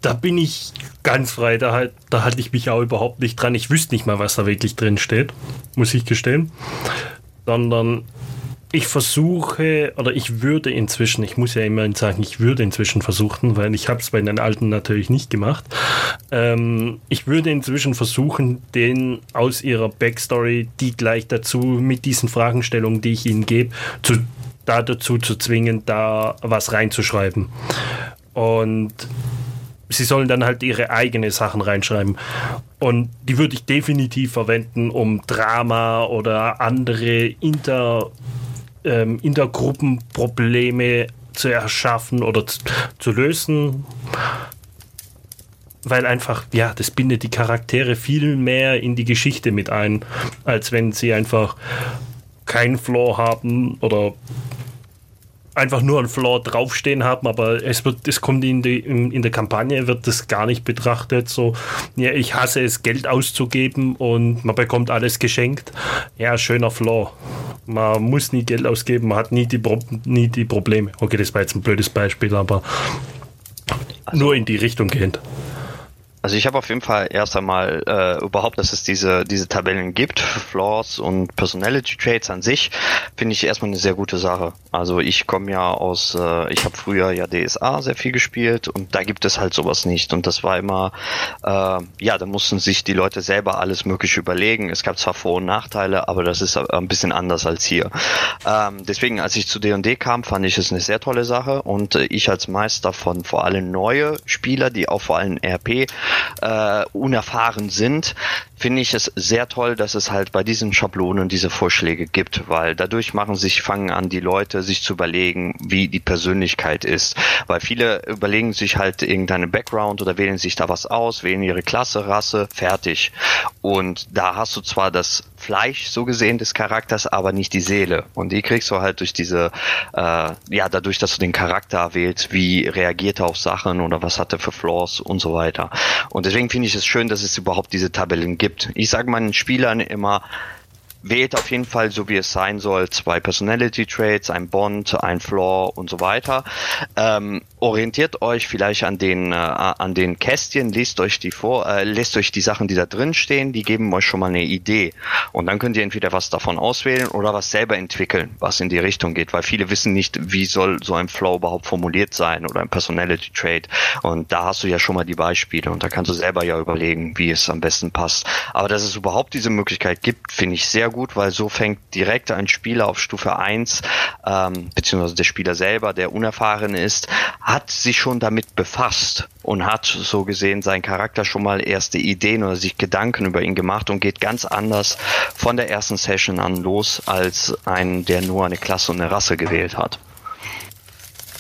Da bin ich ganz frei, da, halt, da halte ich mich auch überhaupt nicht dran. Ich wüsste nicht mal, was da wirklich drin steht, muss ich gestehen. Sondern ich versuche, oder ich würde inzwischen, ich muss ja immer sagen, ich würde inzwischen versuchen, weil ich habe es bei den Alten natürlich nicht gemacht, ähm, ich würde inzwischen versuchen, denen aus ihrer Backstory, die gleich dazu mit diesen Fragestellungen, die ich ihnen gebe, zu da dazu zu zwingen, da was reinzuschreiben. Und sie sollen dann halt ihre eigenen Sachen reinschreiben. Und die würde ich definitiv verwenden, um Drama oder andere Inter, ähm, Intergruppenprobleme zu erschaffen oder zu, zu lösen. Weil einfach, ja, das bindet die Charaktere viel mehr in die Geschichte mit ein, als wenn sie einfach keinen Floor haben oder einfach nur einen Floor draufstehen haben, aber es wird, es kommt in, die, in, in der Kampagne, wird das gar nicht betrachtet, so, ja, ich hasse es, Geld auszugeben und man bekommt alles geschenkt. Ja, schöner Floor. Man muss nie Geld ausgeben, man hat nie die, Pro- nie die Probleme. Okay, das war jetzt ein blödes Beispiel, aber also, nur in die Richtung gehend. Also ich habe auf jeden Fall erst einmal äh, überhaupt, dass es diese diese Tabellen gibt, Flaws und Personality Traits an sich, finde ich erstmal eine sehr gute Sache. Also ich komme ja aus, äh, ich habe früher ja D S A sehr viel gespielt und da gibt es halt sowas nicht und das war immer, äh, ja, da mussten sich die Leute selber alles mögliche überlegen. Es gab zwar Vor- und Nachteile, aber das ist ein bisschen anders als hier. Ähm, deswegen, als ich zu D und D kam, fand ich es eine sehr tolle Sache und äh, ich als Meister von vor allem neue Spieler, die auch vor allem R P Uh, unerfahren sind, finde ich es sehr toll, dass es halt bei diesen Schablonen diese Vorschläge gibt, weil dadurch machen sich, fangen an die Leute sich zu überlegen, wie die Persönlichkeit ist, weil viele überlegen sich halt irgendeinen Background oder wählen sich da was aus, wählen ihre Klasse, Rasse, fertig. Und da hast du zwar das Fleisch so gesehen des Charakters, aber nicht die Seele. Und die kriegst du halt durch diese, äh, ja, dadurch, dass du den Charakter wählst, wie reagiert er auf Sachen oder was hat er für Flaws und so weiter. Und deswegen finde ich es schön, dass es überhaupt diese Tabellen gibt. Ich sage meinen Spielern immer, wählt auf jeden Fall, so wie es sein soll, zwei Personality Traits, ein Bond, ein Flaw und so weiter. Ähm, orientiert euch vielleicht an den äh, an den Kästchen, lest euch die vor, äh, lest euch die Sachen, die da drin stehen, die geben euch schon mal eine Idee. Und dann könnt ihr entweder was davon auswählen oder was selber entwickeln, was in die Richtung geht, weil viele wissen nicht, wie soll so ein Flaw überhaupt formuliert sein oder ein Personality Trait. Und da hast du ja schon mal die Beispiele und da kannst du selber ja überlegen, wie es am besten passt. Aber dass es überhaupt diese Möglichkeit gibt, finde ich sehr gut, weil so fängt direkt ein Spieler auf Stufe eins, ähm, beziehungsweise der Spieler selber, der unerfahren ist, hat sich schon damit befasst und hat so gesehen seinen Charakter schon mal erste Ideen oder sich Gedanken über ihn gemacht und geht ganz anders von der ersten Session an los als ein, der nur eine Klasse und eine Rasse gewählt hat.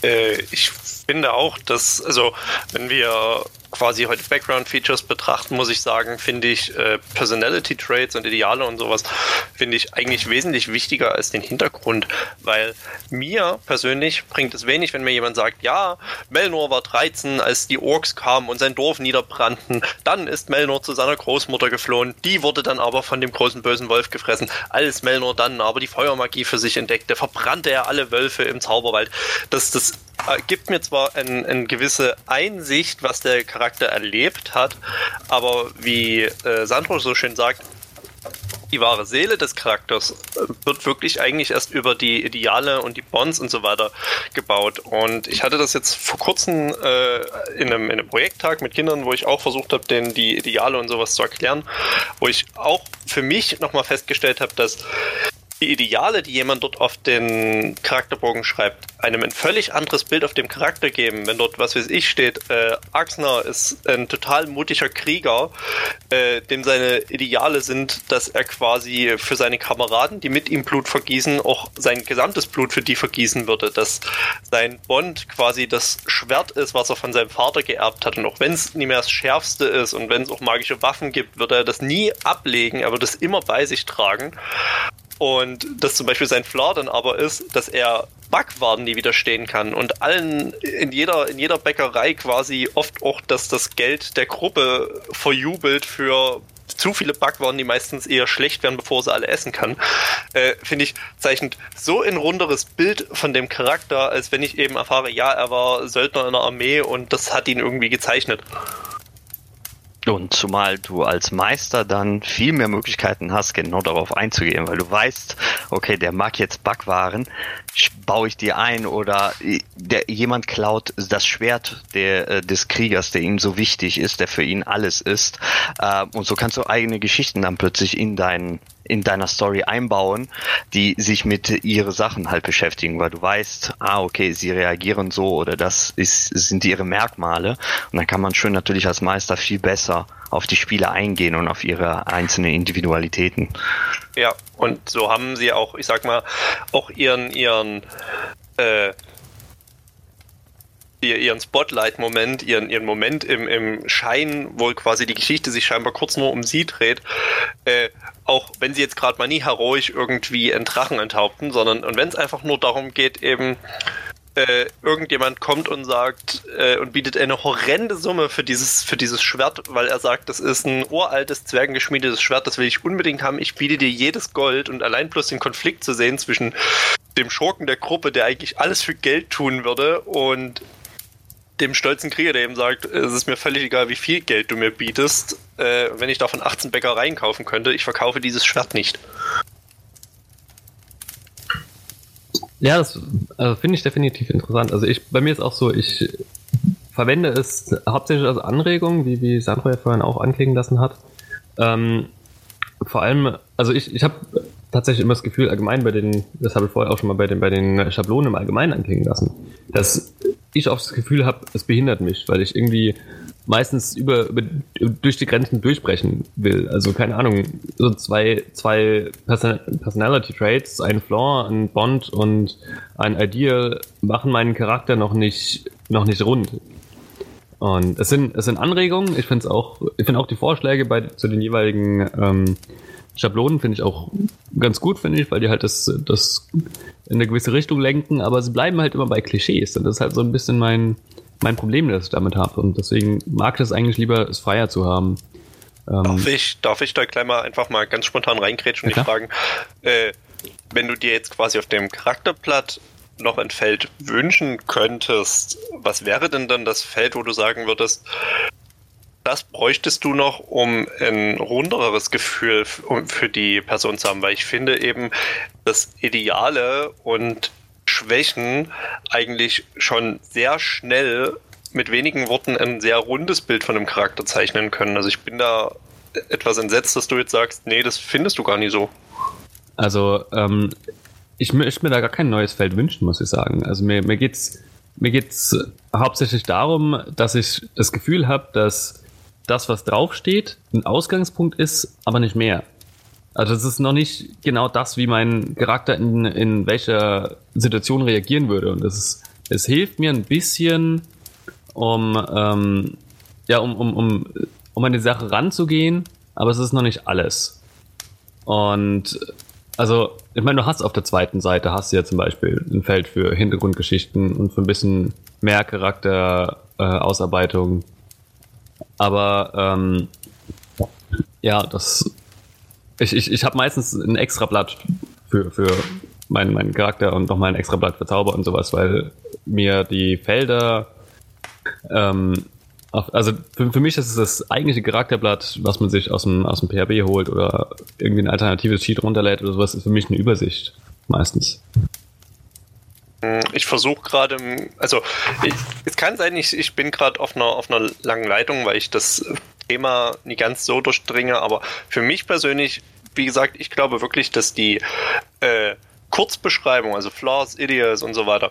Äh, ich finde auch, dass, also wenn wir quasi heute Background-Features betrachten, muss ich sagen, finde ich äh, Personality-Traits und Ideale und sowas, finde ich eigentlich wesentlich wichtiger als den Hintergrund, weil mir persönlich bringt es wenig, wenn mir jemand sagt, ja, Melnor war dreizehn, als die Orks kamen und sein Dorf niederbrannten, dann ist Melnor zu seiner Großmutter geflohen, die wurde dann aber von dem großen bösen Wolf gefressen, als Melnor dann aber die Feuermagie für sich entdeckte, verbrannte er alle Wölfe im Zauberwald. Das, das äh, gibt mir zwar eine ein gewisse Einsicht, was der Charakter erlebt hat, aber wie äh, Sandro so schön sagt, die wahre Seele des Charakters wird wirklich eigentlich erst über die Ideale und die Bonds und so weiter gebaut. Und ich hatte das jetzt vor kurzem äh, in, einem, in einem Projekttag mit Kindern, wo ich auch versucht habe, denen die Ideale und sowas zu erklären, wo ich auch für mich nochmal festgestellt habe, dass die Ideale, die jemand dort auf den Charakterbogen schreibt, einem ein völlig anderes Bild auf dem Charakter geben. Wenn dort, was weiß ich, steht, äh, Axner ist ein total mutiger Krieger, äh, dem seine Ideale sind, dass er quasi für seine Kameraden, die mit ihm Blut vergießen, auch sein gesamtes Blut für die vergießen würde. Dass sein Bond quasi das Schwert ist, was er von seinem Vater geerbt hat. Und auch wenn es nicht mehr das Schärfste ist und wenn es auch magische Waffen gibt, wird er das nie ablegen, er wird es immer bei sich tragen. Und dass zum Beispiel sein Flaw dann aber ist, dass er Backwaren nie widerstehen kann und allen in jeder, in jeder Bäckerei quasi oft auch, dass das Geld der Gruppe verjubelt für zu viele Backwaren, die meistens eher schlecht werden, bevor sie alle essen kann, äh, finde ich, zeichnet so ein runderes Bild von dem Charakter, als wenn ich eben erfahre, ja, er war Söldner in der Armee und das hat ihn irgendwie gezeichnet. Und zumal du als Meister dann viel mehr Möglichkeiten hast, genau darauf einzugehen, weil du weißt, okay, der mag jetzt Backwaren, baue ich die ein, oder der, jemand klaut das Schwert der, des Kriegers, der ihm so wichtig ist, der für ihn alles ist. Und so kannst du eigene Geschichten dann plötzlich in deinen in deiner Story einbauen, die sich mit ihre Sachen halt beschäftigen, weil du weißt, ah, okay, sie reagieren so oder das ist, sind ihre Merkmale. Und dann kann man schön natürlich als Meister viel besser auf die Spieler eingehen und auf ihre einzelnen Individualitäten. Ja, und so haben sie auch, ich sag mal, auch ihren, ihren, äh, ihren Spotlight-Moment, ihren, ihren Moment im, im Schein, wo quasi die Geschichte sich scheinbar kurz nur um sie dreht, äh, auch wenn sie jetzt gerade mal nie heroisch irgendwie einen Drachen enthaupten, sondern, und wenn es einfach nur darum geht, eben äh, irgendjemand kommt und sagt äh, und bietet eine horrende Summe für dieses, für dieses Schwert, weil er sagt, das ist ein uraltes, zwergengeschmiedetes Schwert, das will ich unbedingt haben, ich biete dir jedes Gold, und allein bloß den Konflikt zu sehen zwischen dem Schurken der Gruppe, der eigentlich alles für Geld tun würde, und dem stolzen Krieger, der eben sagt, es ist mir völlig egal, wie viel Geld du mir bietest, äh, wenn ich davon achtzehn Bäckereien kaufen könnte, ich verkaufe dieses Schwert nicht. Ja, das also finde ich definitiv interessant. Also ich, bei mir ist auch so, ich verwende es hauptsächlich als Anregung, wie, wie Sandro ja vorhin auch anklingen lassen hat. Ähm, vor allem, also ich, ich habe tatsächlich immer das Gefühl, allgemein bei den, das habe ich vorher auch schon mal bei den, bei den Schablonen im Allgemeinen anklingen lassen, dass ich auch das Gefühl habe, es behindert mich, weil ich irgendwie meistens über, über durch die Grenzen durchbrechen will. Also keine Ahnung, so zwei, zwei Person- Personality Traits, ein Flaw, ein Bond und ein Ideal machen meinen Charakter noch nicht, noch nicht rund. Und es sind, es sind Anregungen. Ich finde auch, ich finde auch die Vorschläge bei, zu den jeweiligen ähm, Schablonen finde ich auch ganz gut, finde ich, weil die halt das, das in eine gewisse Richtung lenken, aber sie bleiben halt immer bei Klischees, und das ist halt so ein bisschen mein, mein Problem, das ich damit habe, und deswegen mag ich es eigentlich lieber, es freier zu haben. Ähm darf, ich, darf ich da gleich mal einfach mal ganz spontan reingrätschen und ja, dich fragen, äh, wenn du dir jetzt quasi auf dem Charakterblatt noch ein Feld wünschen könntest, was wäre denn dann das Feld, wo du sagen würdest, das bräuchtest du noch, um ein rundereres Gefühl für die Person zu haben, weil ich finde eben, dass Ideale und Schwächen eigentlich schon sehr schnell mit wenigen Worten ein sehr rundes Bild von einem Charakter zeichnen können. Also ich bin da etwas entsetzt, dass du jetzt sagst, nee, das findest du gar nicht so. Also ähm, ich möchte mir da gar kein neues Feld wünschen, muss ich sagen. Also mir, mir geht's mir geht's hauptsächlich darum, dass ich das Gefühl habe, dass das, was draufsteht, ein Ausgangspunkt ist, aber nicht mehr. Also es ist noch nicht genau das, wie mein Charakter in, in welcher Situation reagieren würde. Und das ist, es hilft mir ein bisschen, um, ähm, ja, um, um, um, um an die Sache ranzugehen, aber es ist noch nicht alles. Und also, ich meine, du hast auf der zweiten Seite, hast du ja zum Beispiel ein Feld für Hintergrundgeschichten und für ein bisschen mehr Charakterausarbeitung. Äh, aber ähm, ja, das... Ich, ich, ich habe meistens ein extra Blatt für, für meinen, meinen Charakter und nochmal ein extra Blatt für Zauber und sowas, weil mir die Felder, ähm, also für, für mich ist es das eigentliche Charakterblatt, was man sich aus dem, aus dem P H B holt oder irgendwie ein alternatives Sheet runterlädt oder sowas, ist für mich eine Übersicht meistens. Ich versuche gerade, also ich, es kann sein, ich, ich bin gerade auf einer, auf einer langen Leitung, weil ich das Thema nicht ganz so durchdringe, aber für mich persönlich, wie gesagt, ich glaube wirklich, dass die äh, Kurzbeschreibung, also Flaws, Ideas und so weiter,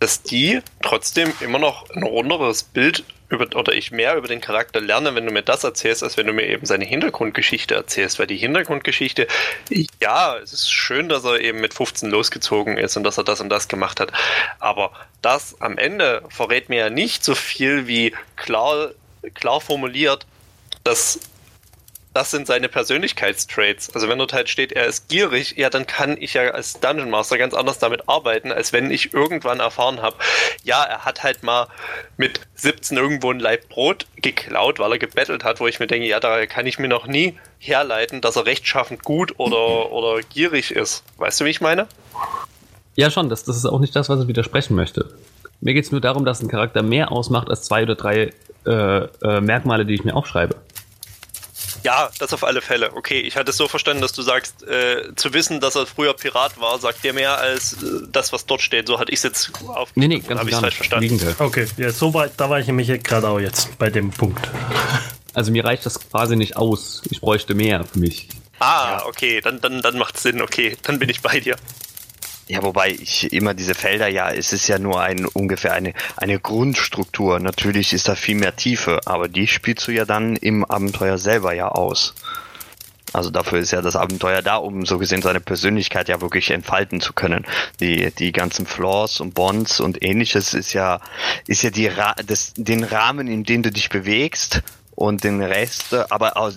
dass die trotzdem immer noch ein runderes Bild über, oder ich mehr über den Charakter lerne, wenn du mir das erzählst, als wenn du mir eben seine Hintergrundgeschichte erzählst, weil die Hintergrundgeschichte, ja, es ist schön, dass er eben mit fünfzehn losgezogen ist und dass er das und das gemacht hat, aber das am Ende verrät mir ja nicht so viel wie klar klar formuliert, dass das sind seine Persönlichkeitstraits. Also wenn dort halt steht, er ist gierig, ja, dann kann ich ja als Dungeon Master ganz anders damit arbeiten, als wenn ich irgendwann erfahren habe, ja, er hat halt mal mit siebzehn irgendwo ein Laib Brot geklaut, weil er gebettelt hat, wo ich mir denke, ja, da kann ich mir noch nie herleiten, dass er rechtschaffend gut oder, oder gierig ist. Weißt du, wie ich meine? Ja, schon. Das, das ist auch nicht das, was ich widersprechen möchte. Mir geht es nur darum, dass ein Charakter mehr ausmacht als zwei oder drei äh, äh, Merkmale, die ich mir aufschreibe. Ja, das auf alle Fälle. Okay, ich hatte es so verstanden, dass du sagst, äh, zu wissen, dass er früher Pirat war, sagt dir mehr als äh, das, was dort steht. So hatte ich es jetzt auf. Nee, nee, ganz habe ich es falsch verstanden. Okay, ja, so weit, da war ich nämlich gerade auch jetzt bei dem Punkt. Also mir reicht das quasi nicht aus. Ich bräuchte mehr für mich. Ah, okay, dann, dann, dann macht es Sinn. Okay, dann bin ich bei dir. Ja, wobei ich immer diese Felder, ja, es ist ja nur ein ungefähr eine eine Grundstruktur. Natürlich ist da viel mehr Tiefe, aber die spielst du ja dann im Abenteuer selber ja aus. Also dafür ist ja das Abenteuer da, um so gesehen seine Persönlichkeit ja wirklich entfalten zu können. Die die ganzen Flaws und Bonds und ähnliches ist ja ist ja die Ra- das, den Rahmen, in dem du dich bewegst. Und den Rest, aber auch,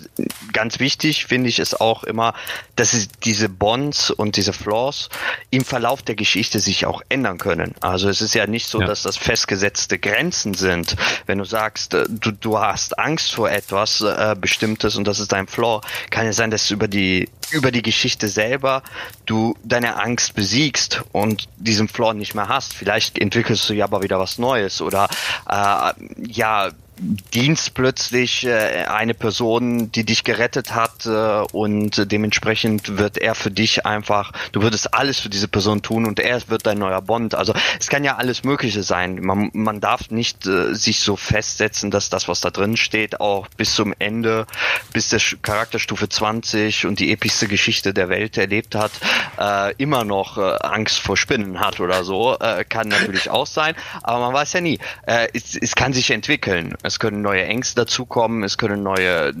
ganz wichtig finde ich es auch immer, dass es diese Bonds und diese Flaws im Verlauf der Geschichte sich auch ändern können. Also es ist ja nicht so, ja. dass das festgesetzte Grenzen sind. Wenn du sagst, du, du hast Angst vor etwas äh, Bestimmtes und das ist dein Flaw, kann es sein, dass über die, über die Geschichte selber du deine Angst besiegst und diesen Flaw nicht mehr hast. Vielleicht entwickelst du ja aber wieder was Neues oder äh, ja, dienst plötzlich äh, eine Person, die dich gerettet hat äh, und dementsprechend wird er für dich einfach, du würdest alles für diese Person tun und er wird dein neuer Bond. Also es kann ja alles Mögliche sein. Man, man darf nicht äh, sich so festsetzen, dass das, was da drin steht, auch bis zum Ende, bis der Charakterstufe zwanzig und die epischste Geschichte der Welt erlebt hat, äh, immer noch äh, Angst vor Spinnen hat oder so. Äh, kann natürlich auch sein, aber man weiß ja nie. Äh, es, es kann sich entwickeln. Es können neue Ängste dazukommen, es können neue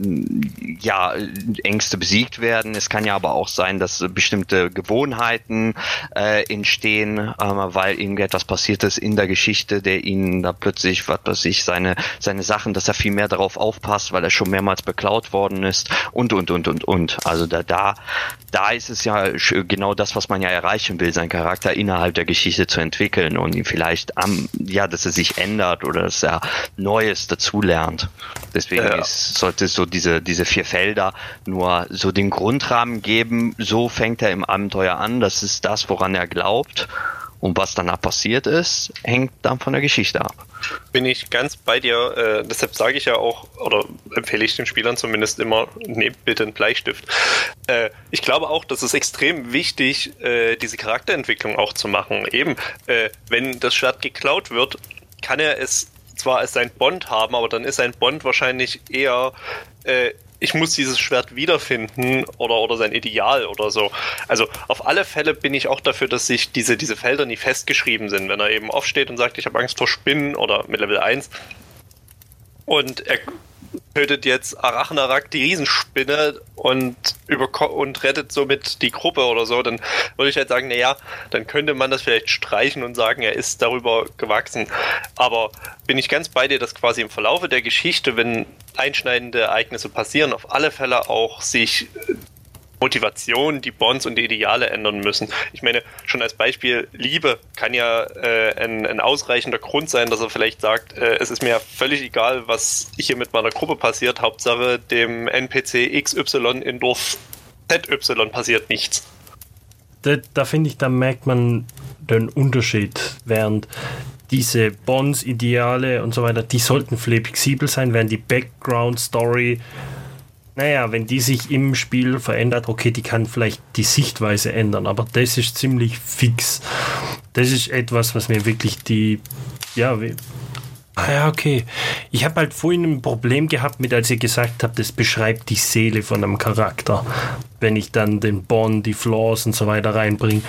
ja, Ängste besiegt werden. Es kann ja aber auch sein, dass bestimmte Gewohnheiten äh, entstehen, äh, weil irgendetwas passiert ist in der Geschichte, der ihnen da plötzlich, was weiß ich, seine, seine Sachen, dass er viel mehr darauf aufpasst, weil er schon mehrmals beklaut worden ist und, und, und, und, und. Also da, da, da ist es ja genau das, was man ja erreichen will, seinen Charakter innerhalb der Geschichte zu entwickeln und ihn vielleicht am, ja, dass er sich ändert oder dass er Neues dazulernt. Deswegen ja. ist, sollte so diese, diese vier Felder nur so den Grundrahmen geben, so fängt er im Abenteuer an, das ist das, woran er glaubt und was danach passiert ist, hängt dann von der Geschichte ab. Bin ich ganz bei dir, äh, deshalb sage ich ja auch, oder empfehle ich den Spielern zumindest immer, nehmt bitte einen Bleistift. Äh, ich glaube auch, das ist extrem wichtig, äh, diese Charakterentwicklung auch zu machen. Eben, äh, wenn das Schwert geklaut wird, kann er es zwar als sein Bond haben, aber dann ist sein Bond wahrscheinlich eher äh, ich muss dieses Schwert wiederfinden oder, oder sein Ideal oder so. Also auf alle Fälle bin ich auch dafür, dass sich diese, diese Felder nie festgeschrieben sind. Wenn er eben aufsteht und sagt, ich habe Angst vor Spinnen oder mit Level eins und er tötet jetzt Arachnarak, die Riesenspinne, und, überko- und rettet somit die Gruppe oder so, dann würde ich halt sagen, naja, dann könnte man das vielleicht streichen und sagen, er ist darüber gewachsen. Aber bin ich ganz bei dir, dass quasi im Verlaufe der Geschichte, wenn einschneidende Ereignisse passieren, auf alle Fälle auch sich Motivation, die Bonds und die Ideale ändern müssen. Ich meine, schon als Beispiel, Liebe kann ja äh, ein, ein ausreichender Grund sein, dass er vielleicht sagt, äh, es ist mir völlig egal, was hier mit meiner Gruppe passiert, Hauptsache dem N P C X Y in Dorf Z Y passiert nichts. Da, da finde ich, da merkt man den Unterschied, während diese Bonds, Ideale und so weiter, die sollten flexibel sein, während die Background-Story, naja, wenn die sich im Spiel verändert, okay, die kann vielleicht die Sichtweise ändern, aber das ist ziemlich fix. Das ist etwas, was mir wirklich die, ja, we- ah ja, okay. Ich habe halt vorhin ein Problem gehabt mit, als ihr gesagt habt, das beschreibt die Seele von einem Charakter. Wenn ich dann den Bond, die Flaws und so weiter reinbringe,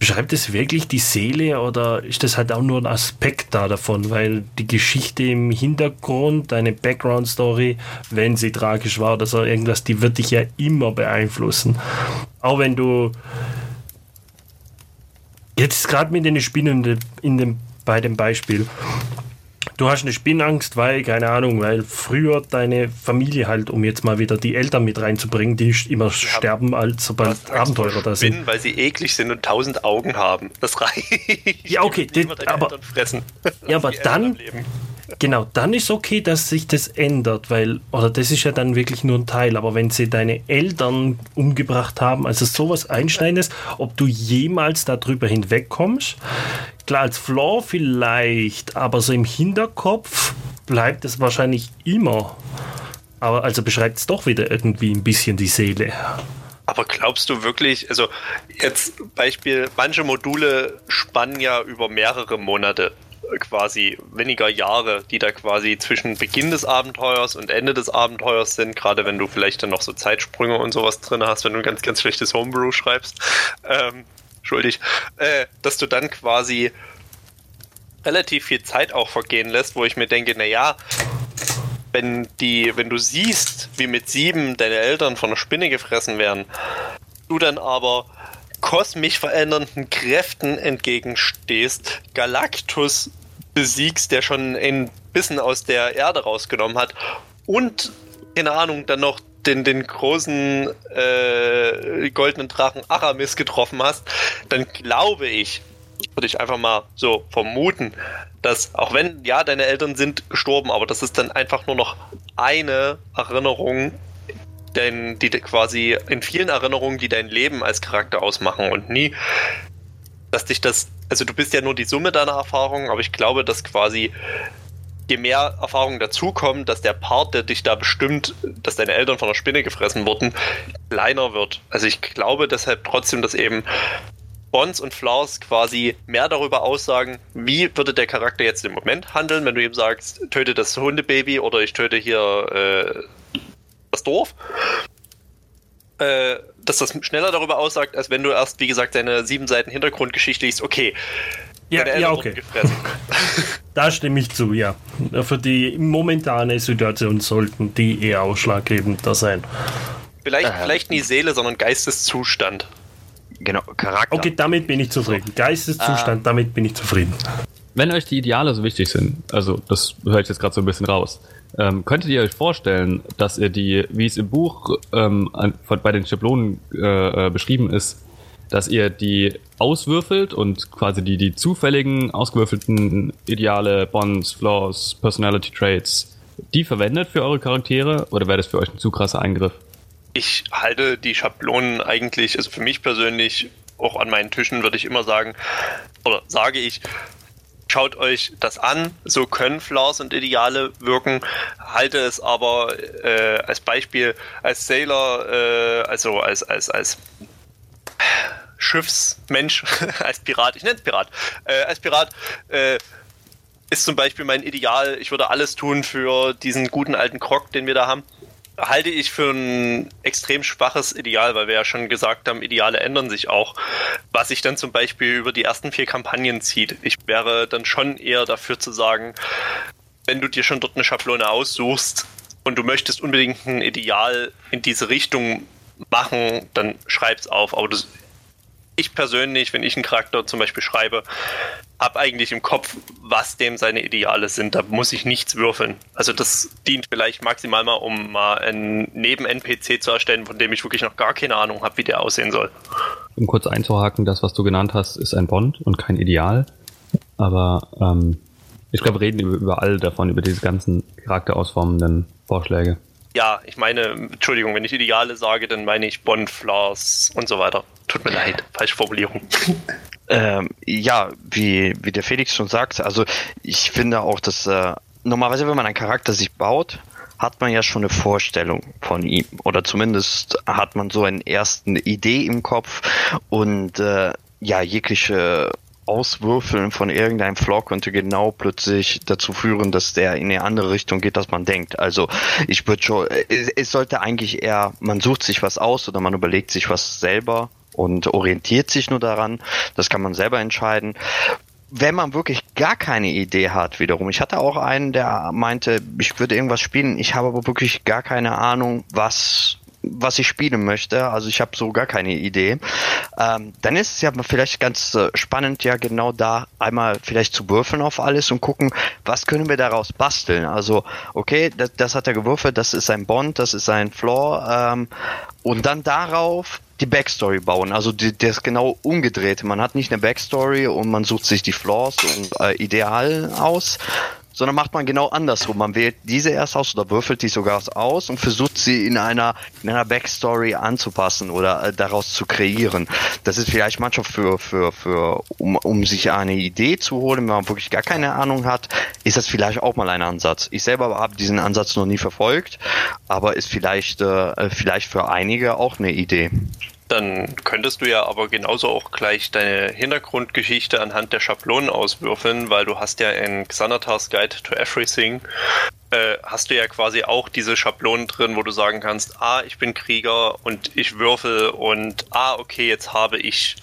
beschreibt es wirklich die Seele oder ist das halt auch nur ein Aspekt da davon, weil die Geschichte im Hintergrund, eine Background-Story, wenn sie tragisch war oder so irgendwas, die wird dich ja immer beeinflussen. Auch wenn du jetzt gerade mit den Spinnen in dem, bei dem Beispiel, du hast eine Spinnenangst, weil, keine Ahnung, weil früher deine Familie halt, um jetzt mal wieder die Eltern mit reinzubringen, die immer sie sterben, als sobald Abenteurer da sind. Spinnen, weil sie eklig sind und tausend Augen haben. Das reicht. Ja, okay. Den, aber ja, aber dann, genau, dann ist okay, dass sich das ändert, weil, oder das ist ja dann wirklich nur ein Teil, aber wenn sie deine Eltern umgebracht haben, also sowas Einschneidendes, ob du jemals darüber hinwegkommst, klar, als Flaw vielleicht, aber so im Hinterkopf bleibt es wahrscheinlich immer. Aber also beschreibt es doch wieder irgendwie ein bisschen die Seele. Aber glaubst du wirklich, also jetzt Beispiel, manche Module spannen ja über mehrere Monate, quasi weniger Jahre, die da quasi zwischen Beginn des Abenteuers und Ende des Abenteuers sind, gerade wenn du vielleicht dann noch so Zeitsprünge und sowas drin hast, wenn du ein ganz, ganz schlechtes Homebrew schreibst. Ähm, Entschuldig, äh, dass du dann quasi relativ viel Zeit auch vergehen lässt, wo ich mir denke, naja, wenn die, wenn du siehst, wie mit sieben deine Eltern von einer Spinne gefressen werden, du dann aber kosmisch verändernden Kräften entgegenstehst, Galactus besiegst, der schon einen Bissen aus der Erde rausgenommen hat und, keine Ahnung, dann noch Den, den großen äh, goldenen Drachen Aramis getroffen hast, dann glaube ich, würde ich einfach mal so vermuten, dass, auch wenn, ja, deine Eltern sind gestorben, aber das ist dann einfach nur noch eine Erinnerung, denn die quasi in vielen Erinnerungen, die dein Leben als Charakter ausmachen und nie, dass dich das, also du bist ja nur die Summe deiner Erfahrungen, aber ich glaube, dass quasi je mehr Erfahrungen dazukommen, dass der Part, der dich da bestimmt, dass deine Eltern von einer Spinne gefressen wurden, kleiner wird. Also ich glaube deshalb trotzdem, dass eben Bonds und Flaws quasi mehr darüber aussagen, wie würde der Charakter jetzt im Moment handeln, wenn du ihm sagst, töte das Hundebaby oder ich töte hier äh, das Dorf. Äh, dass das schneller darüber aussagt, als wenn du erst, wie gesagt, deine sieben Seiten Hintergrundgeschichte liest, okay, Ja, ja, okay. Da stimme ich zu, ja. Für die momentane Situation sollten die eher ausschlaggebender sein. Vielleicht, äh, vielleicht nicht Seele, sondern Geisteszustand. Genau, Charakter. Okay, damit bin ich zufrieden. Geisteszustand, ähm, damit bin ich zufrieden. Wenn euch die Ideale so wichtig sind, also das höre ich jetzt gerade so ein bisschen raus, ähm, könntet ihr euch vorstellen, dass ihr die, wie es im Buch ähm, bei den Schablonen äh, beschrieben ist, dass ihr die auswürfelt und quasi die, die zufälligen, ausgewürfelten Ideale, Bonds, Flaws, Personality Traits, die verwendet für eure Charaktere? Oder wäre das für euch ein zu krasser Eingriff? Ich halte die Schablonen eigentlich, also für mich persönlich, auch an meinen Tischen würde ich immer sagen, oder sage ich, schaut euch das an, so können Flaws und Ideale wirken, halte es aber äh, als Beispiel, als Sailor, äh, also als, als, als Schiffsmensch, als Pirat, ich nenne es Pirat, äh, als Pirat äh, ist zum Beispiel mein Ideal, ich würde alles tun für diesen guten alten Krog, den wir da haben, halte ich für ein extrem schwaches Ideal, weil wir ja schon gesagt haben, Ideale ändern sich auch. Was sich dann zum Beispiel über die ersten vier Kampagnen zieht. Ich wäre dann schon eher dafür zu sagen, wenn du dir schon dort eine Schablone aussuchst und du möchtest unbedingt ein Ideal in diese Richtung machen, dann schreib's auf. Aber das, ich persönlich, wenn ich einen Charakter zum Beispiel schreibe, habe eigentlich im Kopf, was dem seine Ideale sind. Da muss ich nichts würfeln. Also das dient vielleicht maximal mal, um mal einen Neben-N P C zu erstellen, von dem ich wirklich noch gar keine Ahnung habe, wie der aussehen soll. Um kurz einzuhaken, das, was du genannt hast, ist ein Bond und kein Ideal. Aber ähm, ich glaube, wir reden über all davon, über diese ganzen charakterausformenden Vorschläge. Ja, ich meine, Entschuldigung, wenn ich Ideale sage, dann meine ich Bond, Flaws und so weiter. Tut mir leid, falsche Formulierung. Ähm, ja, wie, wie der Felix schon sagt, also ich finde auch, dass äh, normalerweise, wenn man einen Charakter sich baut, hat man ja schon eine Vorstellung von ihm. Oder zumindest hat man so eine erste Idee im Kopf und äh, ja, jegliche Auswürfeln von irgendeinem Flaw könnte genau plötzlich dazu führen, dass der in eine andere Richtung geht, als man denkt. Also ich würde schon, es sollte eigentlich eher, man sucht sich was aus oder man überlegt sich was selber und orientiert sich nur daran. Das kann man selber entscheiden. Wenn man wirklich gar keine Idee hat, wiederum. Ich hatte auch einen, der meinte, ich würde irgendwas spielen, ich habe aber wirklich gar keine Ahnung, was... was ich spielen möchte, also ich habe so gar keine Idee, ähm, dann ist es ja vielleicht ganz äh, spannend, ja genau da einmal vielleicht zu würfeln auf alles und gucken, was können wir daraus basteln, also okay, das, das hat er gewürfelt, das ist ein Bond, das ist ein Flaw ähm, und dann darauf die Backstory bauen, also die, das genau umgedrehte, man hat nicht eine Backstory und man sucht sich die Flaws und äh, Ideal aus, sondern macht man genau andersrum. Man wählt diese erst aus oder würfelt die sogar aus und versucht sie in einer, in einer Backstory anzupassen oder äh, daraus zu kreieren. Das ist vielleicht manchmal für, für, für, um, um sich eine Idee zu holen, wenn man wirklich gar keine Ahnung hat, ist das vielleicht auch mal ein Ansatz. Ich selber habe diesen Ansatz noch nie verfolgt, aber ist vielleicht, äh, vielleicht für einige auch eine Idee. Dann könntest du ja aber genauso auch gleich deine Hintergrundgeschichte anhand der Schablonen auswürfeln, weil du hast ja in Xanathars Guide to Everything äh, hast du ja quasi auch diese Schablonen drin, wo du sagen kannst, ah, ich bin Krieger und ich würfel und ah, okay, jetzt habe ich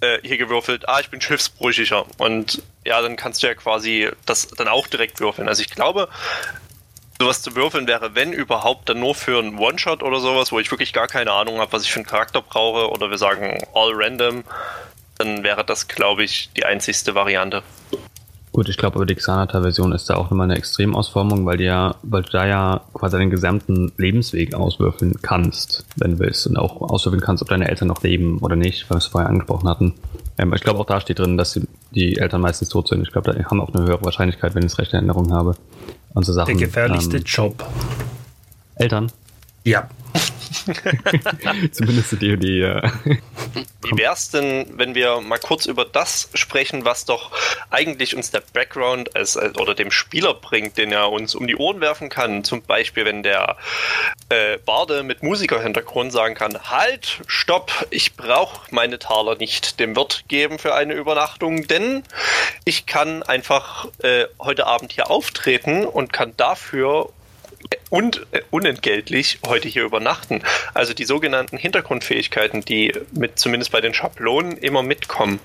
äh, hier gewürfelt, ah, ich bin Schiffsbrüchiger und ja, dann kannst du ja quasi das dann auch direkt würfeln. Also ich glaube, sowas zu würfeln wäre, wenn überhaupt, dann nur für einen One-Shot oder sowas, wo ich wirklich gar keine Ahnung habe, was ich für einen Charakter brauche, oder wir sagen all random, dann wäre das, glaube ich, die einzigste Variante. Gut, ich glaube, aber die Xanathar-Version ist da auch nochmal eine Extremausformung, weil, ja, weil du da ja quasi deinen gesamten Lebensweg auswürfeln kannst, wenn du willst, und auch auswürfeln kannst, ob deine Eltern noch leben oder nicht, weil wir es vorher angesprochen hatten. Ähm, ich glaube, auch da steht drin, dass die Eltern meistens tot sind. Ich glaube, da haben auch eine höhere Wahrscheinlichkeit, wenn ich es recht in Erinnerung habe. Und so Sachen, der gefährlichste ähm, Job. Eltern? Ja. Zumindest die D und D, ja. Wie wär's denn, wenn wir mal kurz über das sprechen, was doch eigentlich uns der Background als, oder dem Spieler bringt, den er uns um die Ohren werfen kann. Zum Beispiel, wenn der äh, Barde mit Musikerhintergrund sagen kann, halt, stopp, ich brauche meine Taler nicht dem Wirt geben für eine Übernachtung, denn ich kann einfach äh, heute Abend hier auftreten und kann dafür und unentgeltlich heute hier übernachten. Also die sogenannten Hintergrundfähigkeiten, die mit zumindest bei den Schablonen immer mitkommen.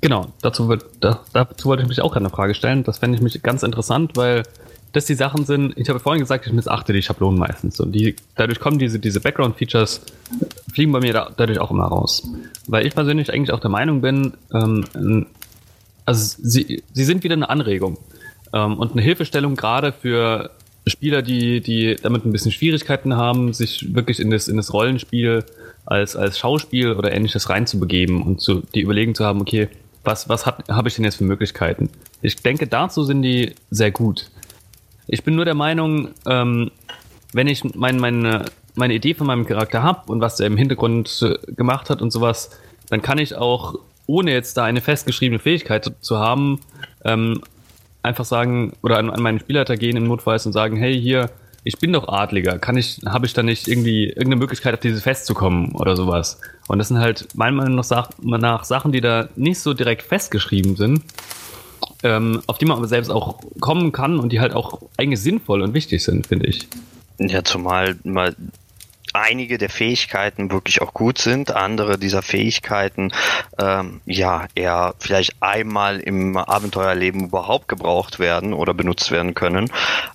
Genau, dazu, wird, da, dazu wollte ich mich auch gerade eine Frage stellen. Das fände ich mich ganz interessant, weil das die Sachen sind, ich habe vorhin gesagt, ich missachte die Schablonen meistens. Und die, dadurch kommen diese, diese Background-Features, fliegen bei mir da, dadurch auch immer raus. Weil ich persönlich eigentlich auch der Meinung bin, ähm, also sie, sie sind wieder eine Anregung. Und eine Hilfestellung gerade für Spieler, die, die damit ein bisschen Schwierigkeiten haben, sich wirklich in das, in das Rollenspiel als, als Schauspiel oder Ähnliches reinzubegeben und zu, die überlegen zu haben, okay, was, was habe ich denn jetzt für Möglichkeiten? Ich denke, dazu sind die sehr gut. Ich bin nur der Meinung, ähm, wenn ich mein, meine, meine Idee von meinem Charakter habe und was er im Hintergrund gemacht hat und sowas, dann kann ich auch, ohne jetzt da eine festgeschriebene Fähigkeit zu haben, ähm, einfach sagen oder an, an meinen Spielleiter gehen im Notfall und sagen, hey, hier, ich bin doch Adliger, kann ich, habe ich da nicht irgendwie irgendeine Möglichkeit, auf dieses Fest zu kommen oder sowas? Und das sind halt meiner Meinung nach Sachen, die da nicht so direkt festgeschrieben sind, ähm, auf die man aber selbst auch kommen kann und die halt auch eigentlich sinnvoll und wichtig sind, finde ich. Ja, zumal mal einige der Fähigkeiten wirklich auch gut sind, andere dieser Fähigkeiten ähm, ja eher vielleicht einmal im Abenteuerleben überhaupt gebraucht werden oder benutzt werden können,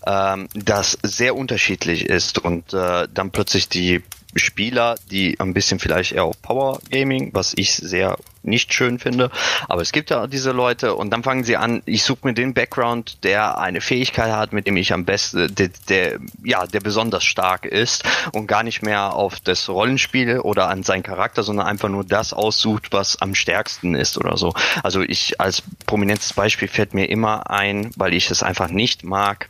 ähm, das sehr unterschiedlich ist und äh, dann plötzlich die Spieler, die ein bisschen vielleicht eher auf Power Gaming, was ich sehr nicht schön finde, aber es gibt ja diese Leute und dann fangen sie an, ich suche mir den Background, der eine Fähigkeit hat, mit dem ich am besten, der, der ja, der besonders stark ist und gar nicht mehr auf das Rollenspiel oder an seinen Charakter, sondern einfach nur das aussucht, was am stärksten ist oder so. Also ich als prominentes Beispiel fällt mir immer ein, weil ich es einfach nicht mag,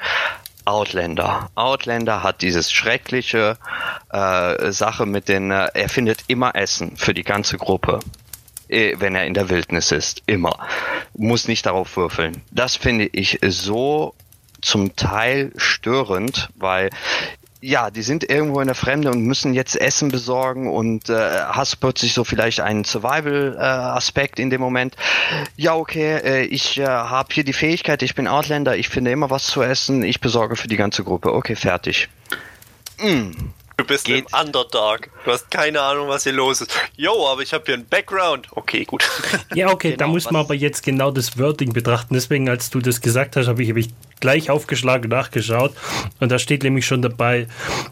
Outlander. Outlander hat dieses schreckliche äh, Sache mit den, äh, er findet immer Essen für die ganze Gruppe, wenn er in der Wildnis ist, immer. Muss nicht darauf würfeln. Das finde ich so zum Teil störend, weil ja, die sind irgendwo in der Fremde und müssen jetzt Essen besorgen und äh, hast plötzlich so vielleicht einen Survival-Aspekt äh, in dem Moment. Ja, okay, äh, ich äh, habe hier die Fähigkeit, ich bin Outlander, ich finde immer was zu essen, ich besorge für die ganze Gruppe. Okay, fertig. Mm. Du bist Geht. im Underdark. Du hast keine Ahnung, was hier los ist. Jo, aber ich habe hier einen Background. Okay, gut. Ja, okay, genau, da muss man aber jetzt genau das Wording betrachten. Deswegen, als du das gesagt hast, habe ich, hab ich gleich aufgeschlagen und nachgeschaut. Und da steht nämlich schon dabei,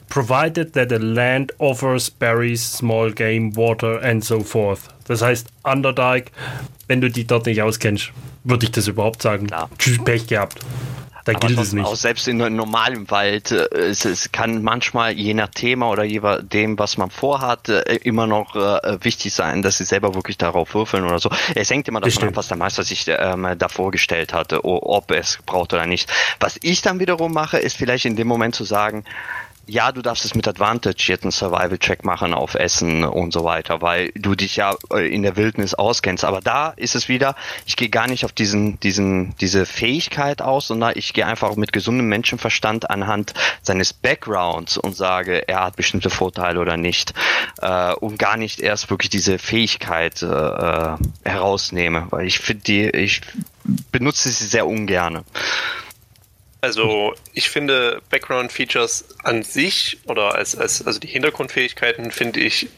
provided that the land offers berries, small game, water and so forth. Das heißt, Underdark, wenn du die dort nicht auskennst, würde ich das überhaupt sagen. Klar. Tschüss, Pech gehabt. Da aber gilt es nicht. Auch selbst in einem normalen Wald, es, es kann manchmal je nach Thema oder je nach dem, was man vorhat, immer noch äh, wichtig sein, dass sie selber wirklich darauf würfeln oder so. Es hängt immer davon ab, was der Meister sich ähm, da vorgestellt hatte, ob es braucht oder nicht. Was ich dann wiederum mache, ist vielleicht in dem Moment zu sagen, ja, du darfst es mit Advantage jetzt einen Survival-Check machen auf Essen und so weiter, weil du dich ja in der Wildnis auskennst. Aber da ist es wieder, ich gehe gar nicht auf diesen, diesen, diese Fähigkeit aus, sondern ich gehe einfach mit gesundem Menschenverstand anhand seines Backgrounds und sage, er hat bestimmte Vorteile oder nicht. Äh, und gar nicht erst wirklich diese Fähigkeit äh, herausnehme, weil ich finde die, ich benutze sie sehr ungern. Also ich finde Background-Features an sich oder als, als also die Hintergrundfähigkeiten finde ich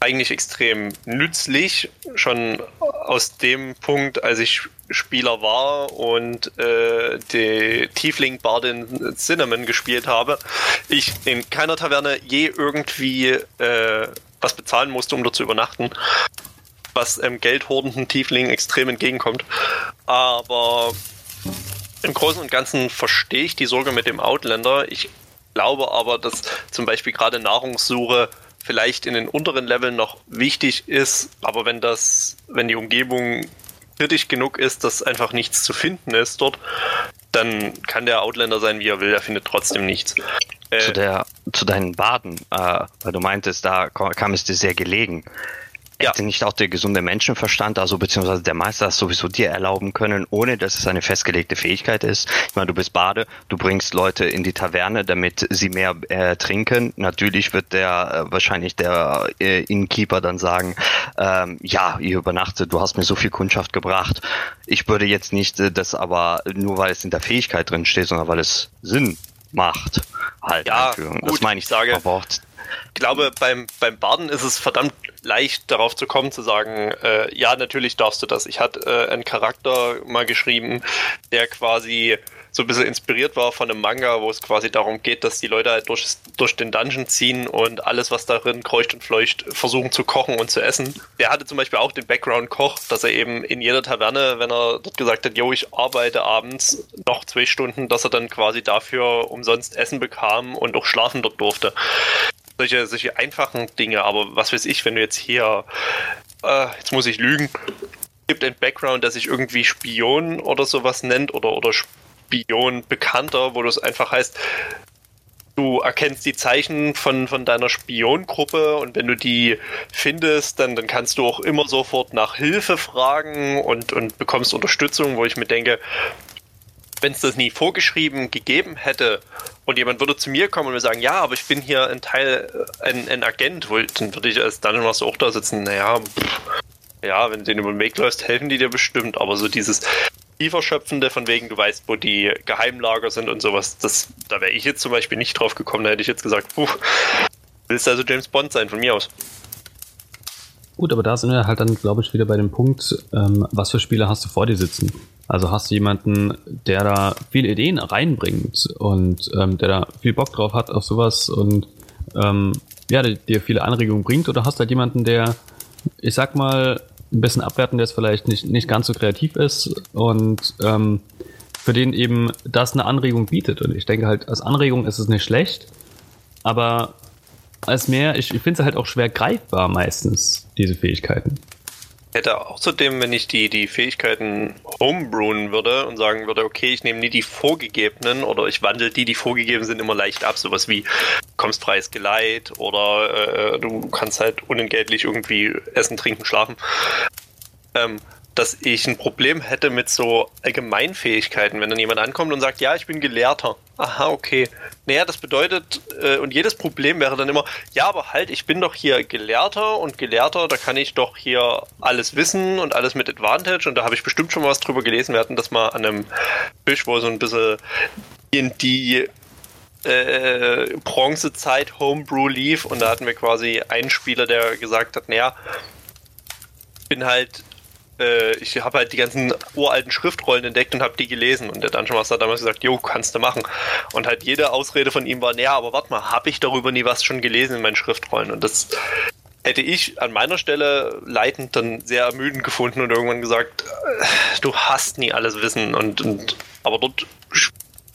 eigentlich extrem nützlich, schon aus dem Punkt, als ich Spieler war und äh, die Tiefling-Bardin Cinnamon gespielt habe, ich in keiner Taverne je irgendwie äh, was bezahlen musste, um dort zu übernachten, was einem ähm, geldhordenden Tiefling extrem entgegenkommt. Aber im Großen und Ganzen verstehe ich die Sorge mit dem Outlander. Ich glaube aber, dass zum Beispiel gerade Nahrungssuche vielleicht in den unteren Leveln noch wichtig ist, aber wenn das, wenn die Umgebung kritisch genug ist, dass einfach nichts zu finden ist dort, dann kann der Outlander sein, wie er will, er findet trotzdem nichts. Äh, zu, der, zu deinen Baden, äh, weil du meintest, da kam es dir sehr gelegen. Ja. Hätte nicht auch der gesunde Menschenverstand, also beziehungsweise der Meister das sowieso dir erlauben können, ohne dass es eine festgelegte Fähigkeit ist. Ich meine, du bist Bade, du bringst Leute in die Taverne, damit sie mehr äh, trinken. Natürlich wird der äh, wahrscheinlich der äh, Innkeeper dann sagen, ähm, ja, ihr übernachtet, du hast mir so viel Kundschaft gebracht. Ich würde jetzt nicht äh, das aber nur, weil es in der Fähigkeit drin steht, sondern weil es Sinn macht. Halt, ja, gut, das meine ich, sage aber auch. Ich glaube, beim, beim Barden ist es verdammt leicht, darauf zu kommen, zu sagen, äh, ja, natürlich darfst du das. Ich hatte äh, einen Charakter mal geschrieben, der quasi so ein bisschen inspiriert war von einem Manga, wo es quasi darum geht, dass die Leute halt durch, durch den Dungeon ziehen und alles, was darin kreucht und fleucht, versuchen zu kochen und zu essen. Der hatte zum Beispiel auch den Background-Koch, dass er eben in jeder Taverne, wenn er dort gesagt hat, jo, ich arbeite abends noch zwei Stunden, dass er dann quasi dafür umsonst Essen bekam und auch schlafen dort durfte. Solche, solche einfachen Dinge, aber was weiß ich, wenn du jetzt hier, äh, jetzt muss ich lügen, gibt ein Background, der sich irgendwie Spion oder sowas nennt oder, oder Spion bekannter, wo du es einfach heißt, du erkennst die Zeichen von, von deiner Spiongruppe und wenn du die findest, dann, dann kannst du auch immer sofort nach Hilfe fragen und, und bekommst Unterstützung, wo ich mir denke, wenn es das nie vorgeschrieben gegeben hätte und jemand würde zu mir kommen und mir sagen, ja, aber ich bin hier ein Teil, ein, ein Agent, wo, dann würde ich als Dungeon Master auch da sitzen, naja, pff, ja, wenn du denen über den Weg läufst, helfen die dir bestimmt, aber so dieses, Tieferschöpfende, von wegen, du weißt, wo die Geheimlager sind und sowas, das, da wäre ich jetzt zum Beispiel nicht drauf gekommen, da hätte ich jetzt gesagt, puh, willst du also James Bond sein, von mir aus. Gut, aber da sind wir halt dann, glaube ich, wieder bei dem Punkt, ähm, was für Spieler hast du vor dir sitzen? Also hast du jemanden, der da viele Ideen reinbringt und ähm, der da viel Bock drauf hat auf sowas und ähm, ja, dir viele Anregungen bringt, oder hast du halt jemanden, der, ich sag mal, ein bisschen abwerten, der es vielleicht nicht, nicht ganz so kreativ ist und ähm, für den eben das eine Anregung bietet. Und ich denke halt, als Anregung ist es nicht schlecht, aber als mehr, ich, ich finde es halt auch schwer greifbar meistens, diese Fähigkeiten. Ich hätte auch zudem, wenn ich die, die Fähigkeiten homebrewen würde und sagen würde, okay, ich nehme nie die vorgegebenen oder ich wandle die, die vorgegeben sind, immer leicht ab. Sowas wie, du bekommst freies Geleit oder äh, du kannst halt unentgeltlich irgendwie essen, trinken, schlafen. Ähm, dass ich ein Problem hätte mit so Allgemeinfähigkeiten, wenn dann jemand ankommt und sagt, ja, ich bin Gelehrter. Aha, okay. Naja, das bedeutet, äh, und jedes Problem wäre dann immer, ja, aber halt, ich bin doch hier Gelehrter und Gelehrter, da kann ich doch hier alles wissen und alles mit Advantage und da habe ich bestimmt schon was drüber gelesen. Wir hatten das mal an einem Tisch, wo so ein bisschen in die äh, Bronzezeit Homebrew lief und da hatten wir quasi einen Spieler, der gesagt hat, naja, ich bin halt ich habe halt die ganzen uralten Schriftrollen entdeckt und habe die gelesen. Und der Dungeon Master hat damals gesagt, jo, kannst du machen. Und halt jede Ausrede von ihm war, naja, aber warte mal, habe ich darüber nie was schon gelesen in meinen Schriftrollen? Und das hätte ich an meiner Stelle leitend dann sehr ermüdend gefunden und irgendwann gesagt, du hast nie alles Wissen. Und, und aber dort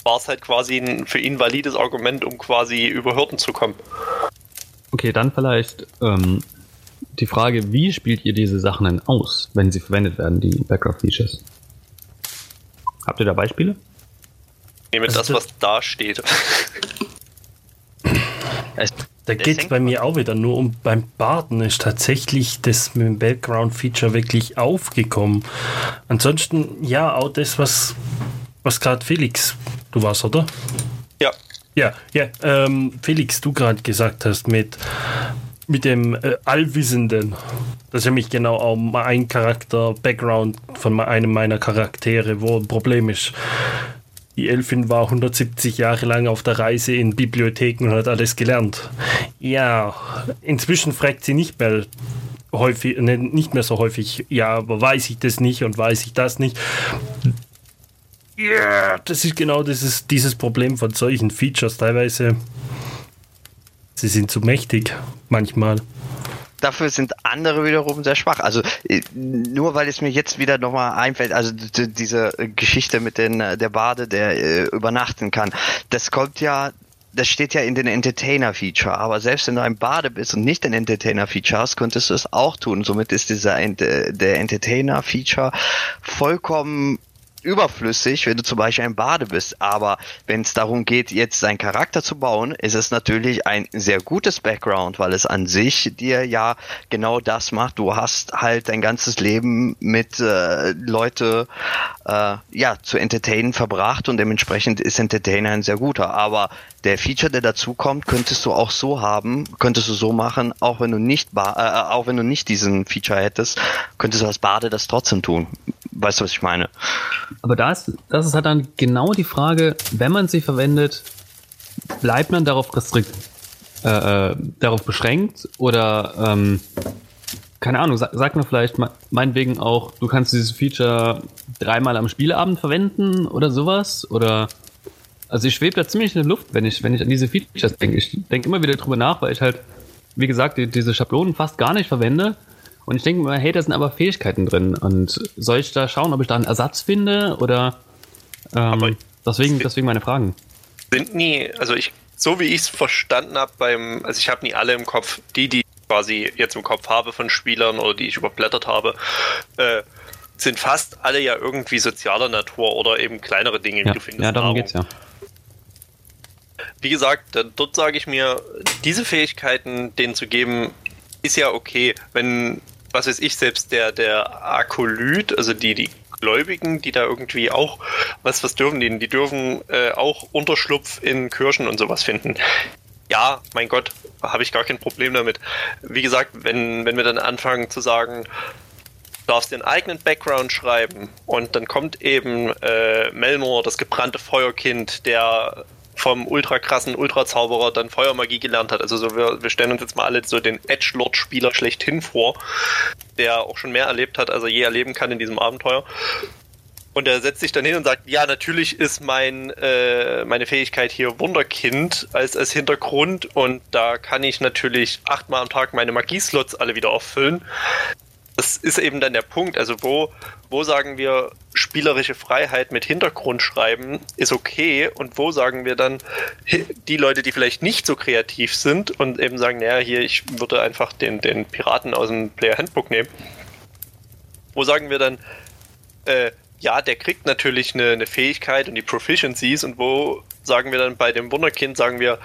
war es halt quasi ein für ihn valides Argument, um quasi über Hürden zu kommen. Okay, dann vielleicht ähm die Frage, wie spielt ihr diese Sachen denn aus, wenn sie verwendet werden, die Background-Features? Habt ihr da Beispiele? Nehmt das, das, was da steht. Da geht es bei mir auch wieder nur um, beim Barden ist tatsächlich das mit dem Background-Feature wirklich aufgekommen. Ansonsten, ja, auch das, was, was gerade Felix, du warst, oder? Ja. Ja, ja, ähm, Felix, du gerade gesagt hast mit Mit dem äh, Allwissenden. Das ist nämlich genau auch mein Charakter, Background von einem meiner Charaktere, wo ein Problem ist. Die Elfin war hundertsiebzig Jahre lang auf der Reise in Bibliotheken und hat alles gelernt. Ja, inzwischen fragt sie nicht mehr häufig, ne, nicht mehr so häufig, ja, aber weiß ich das nicht und weiß ich das nicht. Ja, yeah, das ist genau dieses, dieses Problem von solchen Features teilweise. Sie sind zu mächtig, manchmal. Dafür sind andere wiederum sehr schwach. Also nur weil es mir jetzt wieder nochmal einfällt, also d- diese Geschichte mit den, der Bade, der äh, übernachten kann, das kommt ja, das steht ja in den Entertainer-Feature, aber selbst wenn du ein Bade bist und nicht ein Entertainer-Feature hast, könntest du es auch tun. Somit ist dieser Ent- der Entertainer-Feature vollkommen überflüssig, wenn du zum Beispiel ein Bade bist. Aber wenn es darum geht, jetzt seinen Charakter zu bauen, ist es natürlich ein sehr gutes Background, weil es an sich dir ja genau das macht. Du hast halt dein ganzes Leben mit äh, Leute äh, ja, zu entertainen verbracht und dementsprechend ist Entertainer ein sehr guter. Aber der Feature, der dazukommt, könntest du auch so haben, könntest du so machen, auch wenn du nicht ba- äh, auch wenn du nicht diesen Feature hättest, könntest du als Bade das trotzdem tun. Weißt du, was ich meine? Aber das, das ist halt dann genau die Frage, wenn man sie verwendet, bleibt man darauf restrikt, äh, äh, darauf beschränkt oder ähm, keine Ahnung, sag, sagt man vielleicht me- meinetwegen auch, du kannst dieses Feature dreimal am Spieleabend verwenden oder sowas oder also ich schwebe da ziemlich in der Luft, wenn ich, wenn ich an diese Features denke. Ich denke immer wieder drüber nach, weil ich halt, wie gesagt, die, diese Schablonen fast gar nicht verwende. Und ich denke mir, hey, da sind aber Fähigkeiten drin. Und soll ich da schauen, ob ich da einen Ersatz finde? Oder ähm, deswegen, deswegen meine Fragen. Sind nie, also ich, so wie ich es verstanden habe beim, also ich habe nie alle im Kopf, die, die ich quasi jetzt im Kopf habe von Spielern oder die ich überblättert habe, äh, sind fast alle ja irgendwie sozialer Natur oder eben kleinere Dinge, ja, wie du findest. Ja, darum geht's ja. Wie gesagt, dort sage ich mir, diese Fähigkeiten denen zu geben, ist ja okay, wenn, was weiß ich, selbst der, der Akolyt, also die, die Gläubigen, die da irgendwie auch, was, was dürfen die, die dürfen äh, auch Unterschlupf in Kirchen und sowas finden. Ja, mein Gott, habe ich gar kein Problem damit. Wie gesagt, wenn, wenn wir dann anfangen zu sagen, Du darfst den eigenen Background schreiben und dann kommt eben äh, Melmor, das gebrannte Feuerkind, der vom ultra krassen Ultra-Zauberer dann Feuermagie gelernt hat. Also so, wir, wir stellen uns jetzt mal alle so den Edgelord-Spieler schlechthin vor, der auch schon mehr erlebt hat, als er je erleben kann in diesem Abenteuer. Und er setzt sich dann hin und sagt, ja, natürlich ist mein äh, meine Fähigkeit hier Wunderkind als, als Hintergrund und da kann ich natürlich achtmal am Tag meine Magieslots alle wieder auffüllen. Das ist eben dann der Punkt, also wo, wo sagen wir, spielerische Freiheit mit Hintergrund schreiben ist okay und wo sagen wir dann, die Leute, die vielleicht nicht so kreativ sind und eben sagen, naja, hier, ich würde einfach den, den Piraten aus dem Player-Handbook nehmen, wo sagen wir dann, äh, ja, der kriegt natürlich eine, eine Fähigkeit und die Proficiencies und wo sagen wir dann bei dem Wunderkind, sagen wir,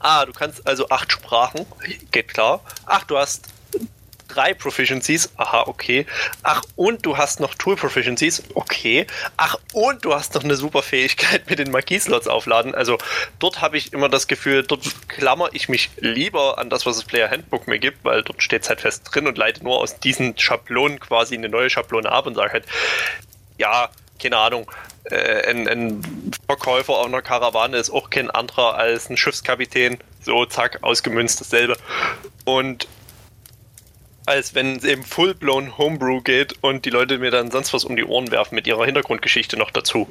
ah, du kannst also acht Sprachen, geht klar, ach, du hast drei Proficiencies, aha, okay. Ach, und du hast noch Tool Proficiencies, okay. Ach, und du hast noch eine super Fähigkeit mit den Magie-Slots aufladen. Also dort habe ich immer das Gefühl, dort klammer ich mich lieber an das, was das Player-Handbook mir gibt, weil dort steht es halt fest drin und leite nur aus diesen Schablonen quasi eine neue Schablone ab und sage halt, ja, keine Ahnung, äh, ein, ein Verkäufer auf einer Karawane ist auch kein anderer als ein Schiffskapitän. So, zack, ausgemünzt, dasselbe. Und als wenn es eben full-blown Homebrew geht und die Leute mir dann sonst was um die Ohren werfen mit ihrer Hintergrundgeschichte noch dazu.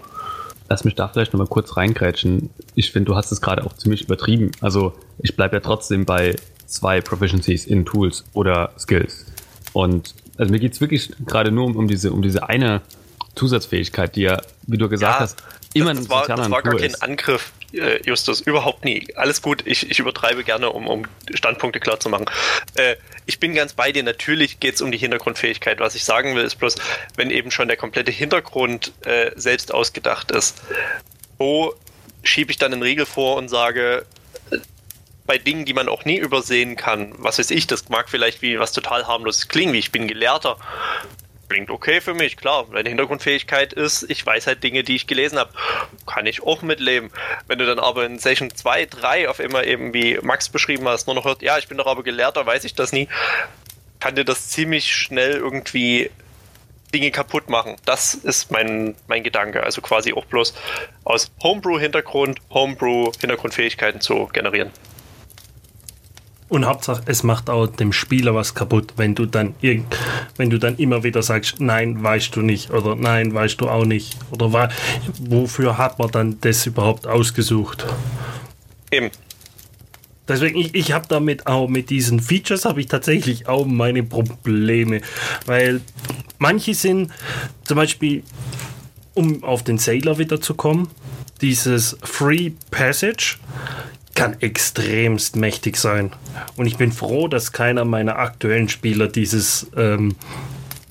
Lass mich da vielleicht nochmal kurz reingrätschen. Ich finde, du hast es gerade auch ziemlich übertrieben. Also ich bleibe ja trotzdem bei zwei Proficiencies in Tools oder Skills. Und also mir geht es wirklich gerade nur um, um, diese, um diese eine Zusatzfähigkeit, die ja, wie du gesagt ja, hast, immer das, das war, das war gar kein ist. Angriff, äh, Justus, überhaupt nie. Alles gut, ich, ich übertreibe gerne, um, um Standpunkte klar zu machen. Äh, ich bin ganz bei dir, natürlich geht es um die Hintergrundfähigkeit. Was ich sagen will, ist bloß, wenn eben schon der komplette Hintergrund äh, selbst ausgedacht ist, wo schiebe ich dann einen Riegel vor und sage, bei Dingen, die man auch nie übersehen kann, was weiß ich, das mag vielleicht wie was total harmloses klingen, wie ich bin Gelehrter, klingt okay für mich, klar. Meine Hintergrundfähigkeit ist, ich weiß halt Dinge, die ich gelesen habe. Kann ich auch mitleben. Wenn du dann aber in Session zwei, drei auf einmal eben, wie Max beschrieben hast, nur noch hört, ja, ich bin doch aber Gelehrter, weiß ich das nie, kann dir das ziemlich schnell irgendwie Dinge kaputt machen. Das ist mein, mein Gedanke. Also quasi auch bloß aus Homebrew-Hintergrund, Homebrew-Hintergrundfähigkeiten zu generieren. Und Hauptsache, es macht auch dem Spieler was kaputt, wenn du dann irgend, wenn du dann immer wieder sagst, nein, weißt du nicht, oder nein, weißt du auch nicht, oder wa- wofür hat man dann das überhaupt ausgesucht? Eben. Deswegen, ich, ich habe damit auch mit diesen Features habe ich tatsächlich auch meine Probleme, weil manche sind, zum Beispiel, um auf den Sailor wieder zu kommen, dieses Free Passage kann extremst mächtig sein. Und ich bin froh, dass keiner meiner aktuellen Spieler dieses, ähm,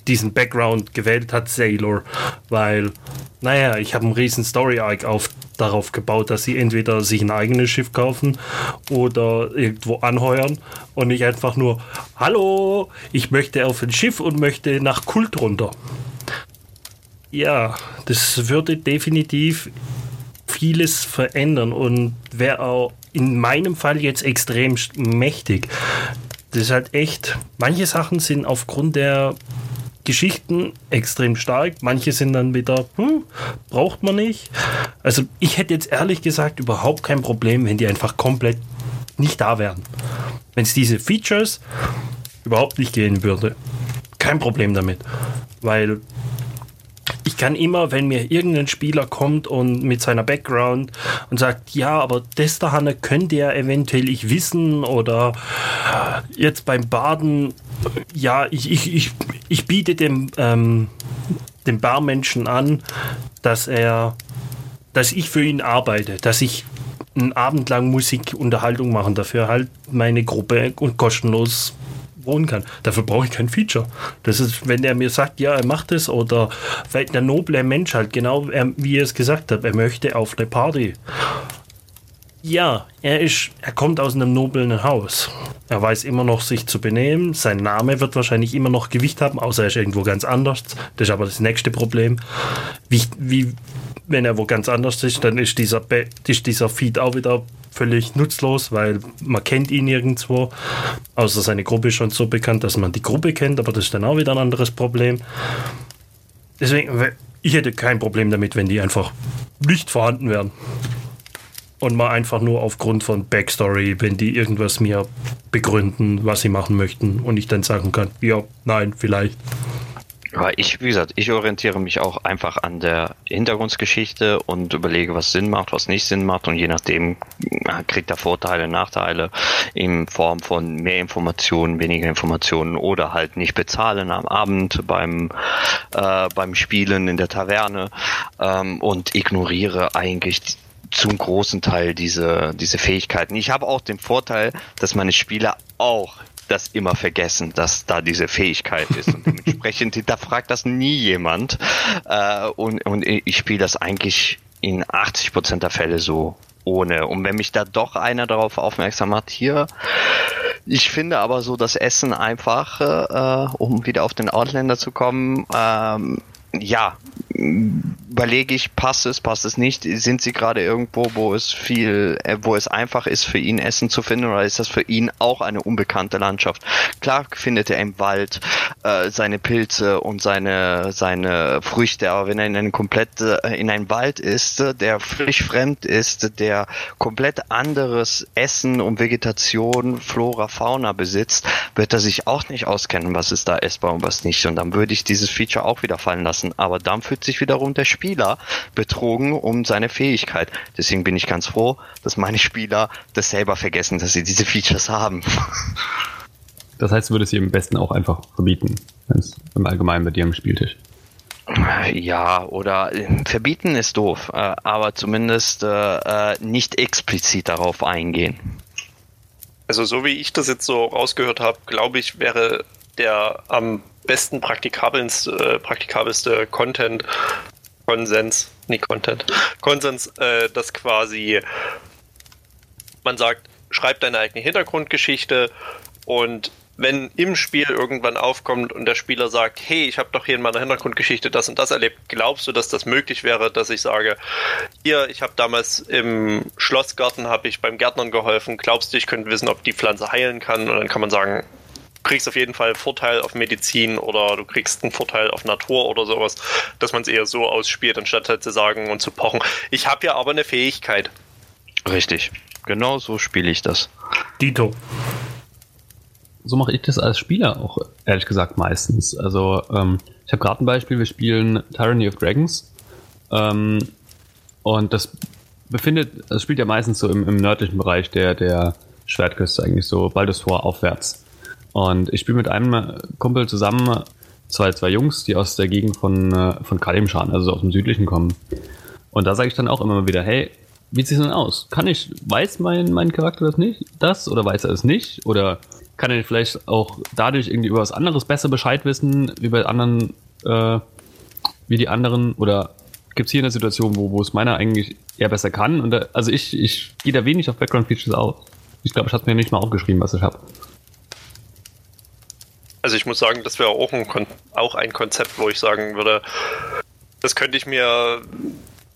diesen Background gewählt hat, Sailor, weil, naja, ich habe einen riesen Story-Arc auf, darauf gebaut, dass sie entweder sich ein eigenes Schiff kaufen oder irgendwo anheuern und nicht einfach nur, hallo, ich möchte auf ein Schiff und möchte nach Kult runter. Ja, das würde definitiv vieles verändern und wäre auch in meinem Fall jetzt extrem mächtig. Das ist halt echt, manche Sachen sind aufgrund der Geschichten extrem stark, manche sind dann wieder, hm, braucht man nicht. Also ich hätte jetzt ehrlich gesagt überhaupt kein Problem, wenn die einfach komplett nicht da wären. Wenn es diese Features überhaupt nicht gehen würde. Kein Problem damit, weil ich kann immer, wenn mir irgendein Spieler kommt und mit seiner Background und sagt, ja, aber das da Hanne könnte ja eventuell ich wissen oder jetzt beim Baden, ja, ich, ich, ich, ich biete dem, ähm, dem Barmenschen an, dass er, dass ich für ihn arbeite, dass ich einen Abend lang Musikunterhaltung machen, dafür halt meine Gruppe und kostenlos wohnen kann. Dafür brauche ich kein Feature. Das ist, wenn er mir sagt, ja, er macht es oder vielleicht der noble Mensch halt, genau wie ihr es gesagt habt, er möchte auf eine Party. Ja, er ist, er kommt aus einem noblen Haus. Er weiß immer noch, sich zu benehmen. Sein Name wird wahrscheinlich immer noch Gewicht haben, außer er ist irgendwo ganz anders. Das ist aber das nächste Problem. Wie, wie wenn er wo ganz anders ist, dann ist dieser, Be- ist dieser Feed auch wieder völlig nutzlos, weil man kennt ihn nirgendwo, außer seine Gruppe ist schon so bekannt, dass man die Gruppe kennt, aber das ist dann auch wieder ein anderes Problem. Deswegen, ich hätte kein Problem damit, wenn die einfach nicht vorhanden wären. Und mal einfach nur aufgrund von Backstory, wenn die irgendwas mir begründen, was sie machen möchten und ich dann sagen kann, ja, nein, vielleicht. Ja, ich, wie gesagt, ich orientiere mich auch einfach an der Hintergrundgeschichte und überlege, was Sinn macht, was nicht Sinn macht, und je nachdem kriegt er Vorteile, Nachteile in Form von mehr Informationen, weniger Informationen oder halt nicht bezahlen am Abend beim, äh, beim Spielen in der Taverne, ähm, und ignoriere eigentlich die, zum großen Teil diese, diese Fähigkeiten. Ich habe auch den Vorteil, dass meine Spieler auch das immer vergessen, dass da diese Fähigkeit ist. Und dementsprechend hinterfragt das nie jemand. Äh, und, und ich spiele das eigentlich in achtzig Prozent der Fälle so ohne. Und wenn mich da doch einer darauf aufmerksam macht, hier, ich finde aber so das Essen einfach, äh, um wieder auf den Outlander zu kommen, ähm, ja, überlege ich, passt es, passt es nicht, sind sie gerade irgendwo, wo es viel, wo es einfach ist, für ihn Essen zu finden, oder ist das für ihn auch eine unbekannte Landschaft? Klar findet er im Wald äh, seine Pilze und seine, seine Früchte, aber wenn er in einem komplett, äh, in einem Wald ist, der völlig fremd ist, der komplett anderes Essen und Vegetation, Flora, Fauna besitzt, wird er sich auch nicht auskennen, was ist da essbar und was nicht, und dann würde ich dieses Feature auch wieder fallen lassen, aber dann fühlt sich wiederum der Spieler betrogen um seine Fähigkeit. Deswegen bin ich ganz froh, dass meine Spieler das selber vergessen, dass sie diese Features haben. Das heißt, du würdest sie am besten auch einfach verbieten, im Allgemeinen bei dir am Spieltisch. Ja, oder verbieten ist doof, aber zumindest nicht explizit darauf eingehen. Also so wie ich das jetzt so rausgehört habe, glaube ich, wäre der am besten praktikabelste, äh, praktikabelste Content, Konsens, nicht Content, Konsens, äh, dass quasi man sagt, schreib deine eigene Hintergrundgeschichte, und wenn im Spiel irgendwann aufkommt und der Spieler sagt, hey, ich habe doch hier in meiner Hintergrundgeschichte das und das erlebt, glaubst du, dass das möglich wäre, dass ich sage, hier, ich habe damals im Schlossgarten, habe ich beim Gärtnern geholfen, glaubst du, ich könnte wissen, ob die Pflanze heilen kann? Und dann kann man sagen, du kriegst auf jeden Fall Vorteil auf Medizin oder du kriegst einen Vorteil auf Natur oder sowas, dass man es eher so ausspielt, anstatt halt zu sagen und zu pochen, ich habe ja aber eine Fähigkeit. Richtig, genau so spiele ich das. Dito. So mache ich das als Spieler auch, ehrlich gesagt, meistens. Also ähm, ich habe gerade ein Beispiel, wir spielen Tyranny of Dragons, ähm, und das befindet, das spielt ja meistens so im, im nördlichen Bereich der, der Schwertküste eigentlich, so Baldur's Tor aufwärts. Und ich spiele mit einem Kumpel zusammen, zwei, zwei Jungs, die aus der Gegend von, von Kalimshan, also aus dem Südlichen, kommen. Und da sage ich dann auch immer mal wieder, hey, wie sieht es denn aus? Kann ich, weiß mein, mein Charakter das nicht, das, oder weiß er es nicht? Oder kann er vielleicht auch dadurch irgendwie über was anderes besser Bescheid wissen, wie bei anderen, äh, wie die anderen? Oder gibt es hier eine Situation, wo, wo es meiner eigentlich eher besser kann? Und da, also ich, ich gehe da wenig auf Background-Features aus. Ich glaube, ich habe mir nicht mal aufgeschrieben, was ich habe. Also ich muss sagen, das wäre auch ein, Kon- auch ein Konzept, wo ich sagen würde, das könnte ich mir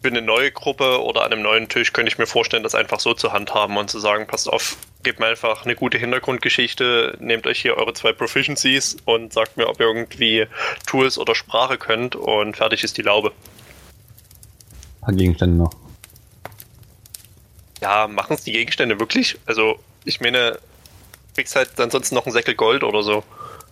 für eine neue Gruppe oder an einem neuen Tisch, könnte ich mir vorstellen, das einfach so zu handhaben und zu sagen, passt auf, gebt mir einfach eine gute Hintergrundgeschichte, nehmt euch hier eure zwei Proficiencies und sagt mir, ob ihr irgendwie Tools oder Sprache könnt, und fertig ist die Laube. Ein paar Gegenstände noch. Ja, machen es die Gegenstände wirklich? Also ich meine, kriegst halt ansonsten noch einen Säckel Gold oder so.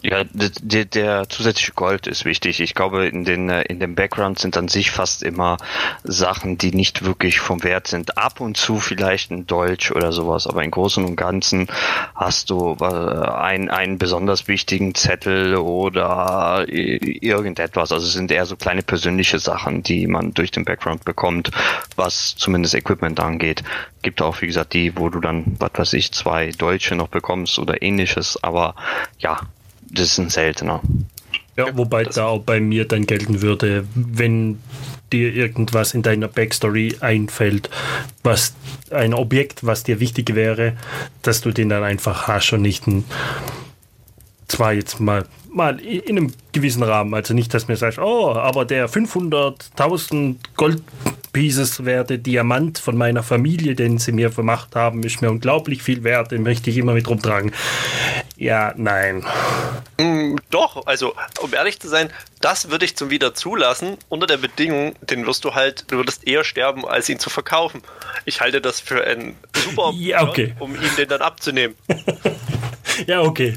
Ja, der, der zusätzliche Gold ist wichtig. Ich glaube, in den in den Backgrounds sind an sich fast immer Sachen, die nicht wirklich vom Wert sind. Ab und zu vielleicht ein Dolch oder sowas, aber im Großen und Ganzen hast du einen, einen besonders wichtigen Zettel oder irgendetwas. Also es sind eher so kleine persönliche Sachen, die man durch den Background bekommt, was zumindest Equipment angeht. Gibt auch, wie gesagt, die, wo du dann, was weiß ich, zwei Dolche noch bekommst oder ähnliches, aber ja, das ist ein seltener. Ja, wobei das da auch bei mir dann gelten würde, wenn dir irgendwas in deiner Backstory einfällt, was ein Objekt, was dir wichtig wäre, dass du den dann einfach hast und nicht ein, zwar jetzt mal, mal in einem gewissen Rahmen, also nicht, dass mir sagst, oh, aber der fünfhunderttausend Gold dieses werte Diamant von meiner Familie, den sie mir vermacht haben, ist mir unglaublich viel wert, den möchte ich immer mit rumtragen. Ja, nein. Mm, doch, also um ehrlich zu sein, das würde ich zum wieder zulassen, unter der Bedingung, den wirst du halt, du würdest eher sterben, als ihn zu verkaufen. Ich halte das für einen super ja, okay. um ihm den dann abzunehmen. Ja, okay.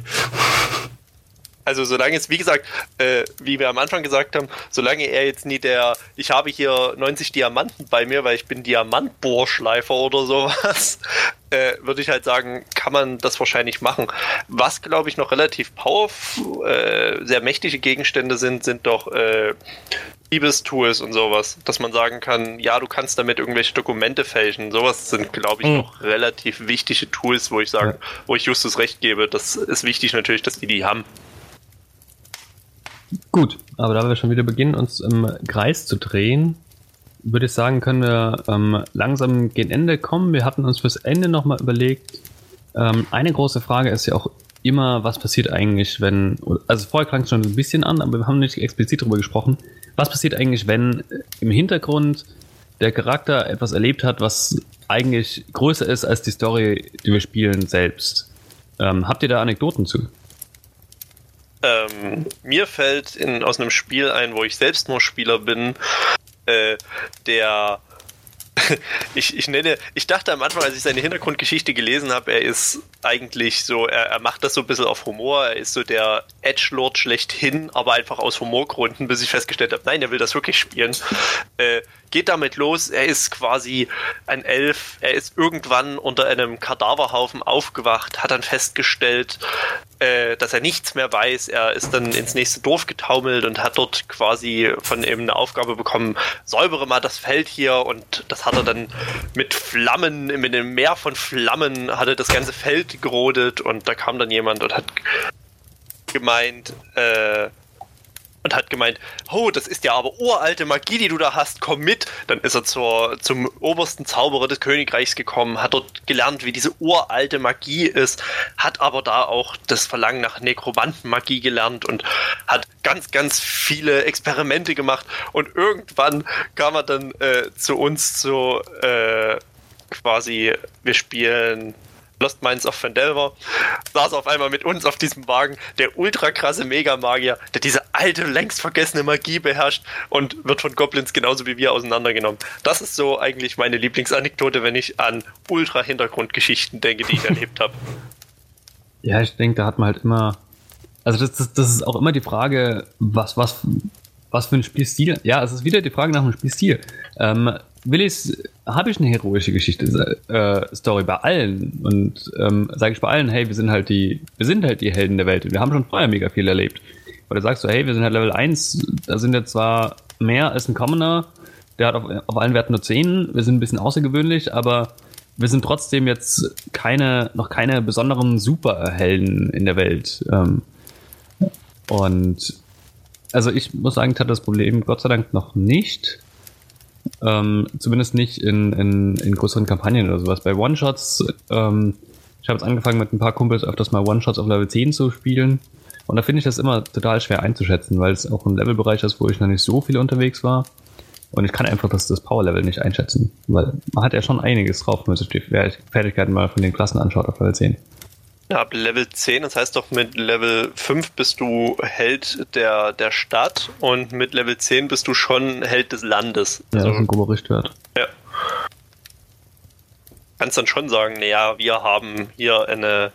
Also solange es, wie gesagt, äh, wie wir am Anfang gesagt haben, solange er jetzt nie der, ich habe hier neunzig Diamanten bei mir, weil ich bin Diamantbohrschleifer oder sowas, äh, würde ich halt sagen, kann man das wahrscheinlich machen. Was, glaube ich, noch relativ powerful, äh, sehr mächtige Gegenstände sind, sind doch äh, Diebestools und sowas, dass man sagen kann, ja, du kannst damit irgendwelche Dokumente fälschen. Sowas sind, glaube ich, mhm. noch relativ wichtige Tools, wo ich sage, wo ich Justus recht gebe. Das ist wichtig natürlich, dass die die haben. Gut, aber da wir schon wieder beginnen, uns im Kreis zu drehen, würde ich sagen, können wir ähm, langsam gegen Ende kommen. Wir hatten uns fürs Ende nochmal überlegt. Ähm, eine große Frage ist ja auch immer, was passiert eigentlich, wenn, also vorher klang es schon ein bisschen an, aber wir haben nicht explizit darüber gesprochen. Was passiert eigentlich, wenn im Hintergrund der Charakter etwas erlebt hat, was eigentlich größer ist als die Story, die wir spielen, selbst? Ähm, habt ihr da Anekdoten zu? Ähm, mir fällt in, aus einem Spiel ein, wo ich selbst nur Spieler bin, äh, der ich, ich nenne, ich dachte am Anfang, als ich seine Hintergrundgeschichte gelesen habe, er ist eigentlich so, er, er macht das so ein bisschen auf Humor, er ist so der Edgelord schlechthin, aber einfach aus Humorgründen, bis ich festgestellt habe, nein, er will das wirklich spielen. Äh, geht damit los, er ist quasi ein Elf, er ist irgendwann unter einem Kadaverhaufen aufgewacht, hat dann festgestellt, äh, dass er nichts mehr weiß, er ist dann ins nächste Dorf getaumelt und hat dort quasi von ihm eine Aufgabe bekommen, säubere mal das Feld hier, und das hat er dann mit Flammen, mit einem Meer von Flammen, hatte das ganze Feld gerodet, und da kam dann jemand und hat gemeint, äh, und hat gemeint, oh, das ist ja aber uralte Magie, die du da hast, komm mit. Dann ist er zur, zum obersten Zauberer des Königreichs gekommen, hat dort gelernt, wie diese uralte Magie ist, hat aber da auch das Verlangen nach Nekromantenmagie gelernt und hat ganz, ganz viele Experimente gemacht. Und irgendwann kam er dann äh, zu uns zu, äh, quasi, wir spielen Lost Mines of Phandelver, saß auf einmal mit uns auf diesem Wagen der ultra krasse Megamagier, der diese alte, längst vergessene Magie beherrscht, und wird von Goblins genauso wie wir auseinandergenommen. Das ist so eigentlich meine Lieblingsanekdote, wenn ich an Ultra-Hintergrundgeschichten denke, die ich erlebt habe. Ja, ich denke, da hat man halt immer, also das, das, das ist auch immer die Frage, was, was, was für ein Spielstil, ja, es ist wieder die Frage nach dem Spielstil. Ähm, Will ich's, habe ich eine heroische Geschichte, äh, Story bei allen, und ähm, sage ich bei allen, hey, wir sind halt die, wir sind halt die Helden der Welt, und wir haben schon vorher mega viel erlebt. Oder sagst du, hey, wir sind halt Level eins, da sind ja zwar mehr als ein Commoner, der hat auf, auf allen Werten nur zehn, wir sind ein bisschen außergewöhnlich, aber wir sind trotzdem jetzt keine, noch keine besonderen Superhelden in der Welt. Ähm, und also ich muss sagen, ich hatte das Problem Gott sei Dank noch nicht. Ähm, zumindest nicht in, in, in größeren Kampagnen oder sowas. Bei One-Shots, ähm, ich habe jetzt angefangen, mit ein paar Kumpels öfters mal One-Shots auf Level zehn zu spielen, und da finde ich das immer total schwer einzuschätzen, weil es auch ein Levelbereich ist, wo ich noch nicht so viel unterwegs war, und ich kann einfach das, das Power-Level nicht einschätzen, weil man hat ja schon einiges drauf, wenn man sich die Fertigkeiten mal von den Klassen anschaut auf Level zehn. Ab Level zehn, das heißt doch, mit Level fünf bist du Held der, der Stadt, und mit Level zehn bist du schon Held des Landes. Ja, also, das ist ein grober Richtwert. Ja. Kannst dann schon sagen, naja, wir haben hier eine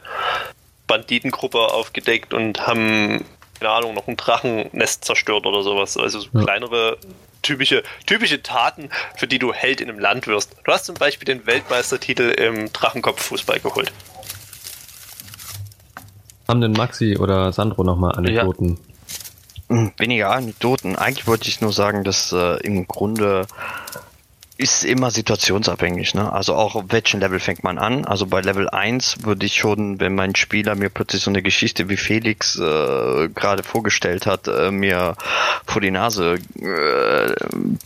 Banditengruppe aufgedeckt und haben, keine Ahnung, noch ein Drachennest zerstört oder sowas. Also so ja. kleinere... Typische, typische Taten, für die du Held in einem Land wirst. Du hast zum Beispiel den Weltmeistertitel im Drachenkopffußball geholt. Haben denn Maxi oder Sandro nochmal Anekdoten? Ja. Weniger Anekdoten. Eigentlich wollte ich nur sagen, dass äh, im Grunde ist immer situationsabhängig, ne? Also auch auf welchen Level fängt man an. Also bei Level eins würde ich schon, wenn mein Spieler mir plötzlich so eine Geschichte wie Felix äh, gerade vorgestellt hat, äh, mir vor die Nase äh,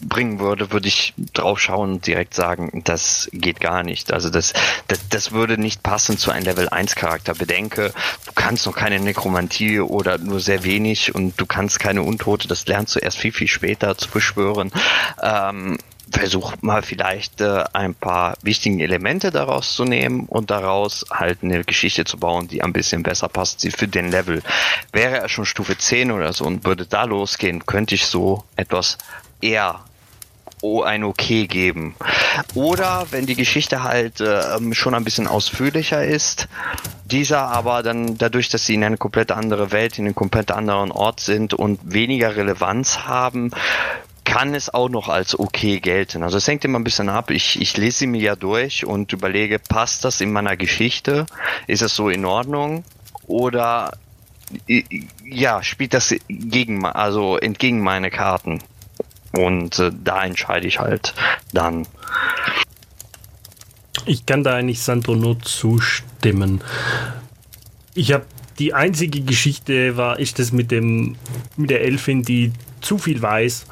bringen würde, würde ich drauf schauen und direkt sagen, das geht gar nicht. Also das, das, das würde nicht passen zu einem Level eins Charakter. Bedenke, du kannst noch keine Nekromantie oder nur sehr wenig, und du kannst keine Untote, das lernst du erst viel, viel später zu beschwören. Ähm, versucht mal vielleicht äh, ein paar wichtige Elemente daraus zu nehmen und daraus halt eine Geschichte zu bauen, die ein bisschen besser passt für den Level. Wäre er schon Stufe zehn oder so und würde da losgehen, könnte ich so etwas eher ein Okay geben. Oder wenn die Geschichte halt äh, schon ein bisschen ausführlicher ist, dieser aber dann dadurch, dass sie in eine komplett andere Welt, in einen komplett anderen Ort sind und weniger Relevanz haben, kann es auch noch als okay gelten. Also es hängt immer ein bisschen ab. Ich, ich lese sie mir ja durch und überlege, passt das in meiner Geschichte? Ist es so in Ordnung? Oder ja, spielt das gegen, also entgegen meine Karten? Und äh, da entscheide ich halt dann. Ich kann da eigentlich Sandro nur zustimmen. Ich habe die einzige Geschichte war, ist das mit dem mit der Elfin, die zu viel weiß,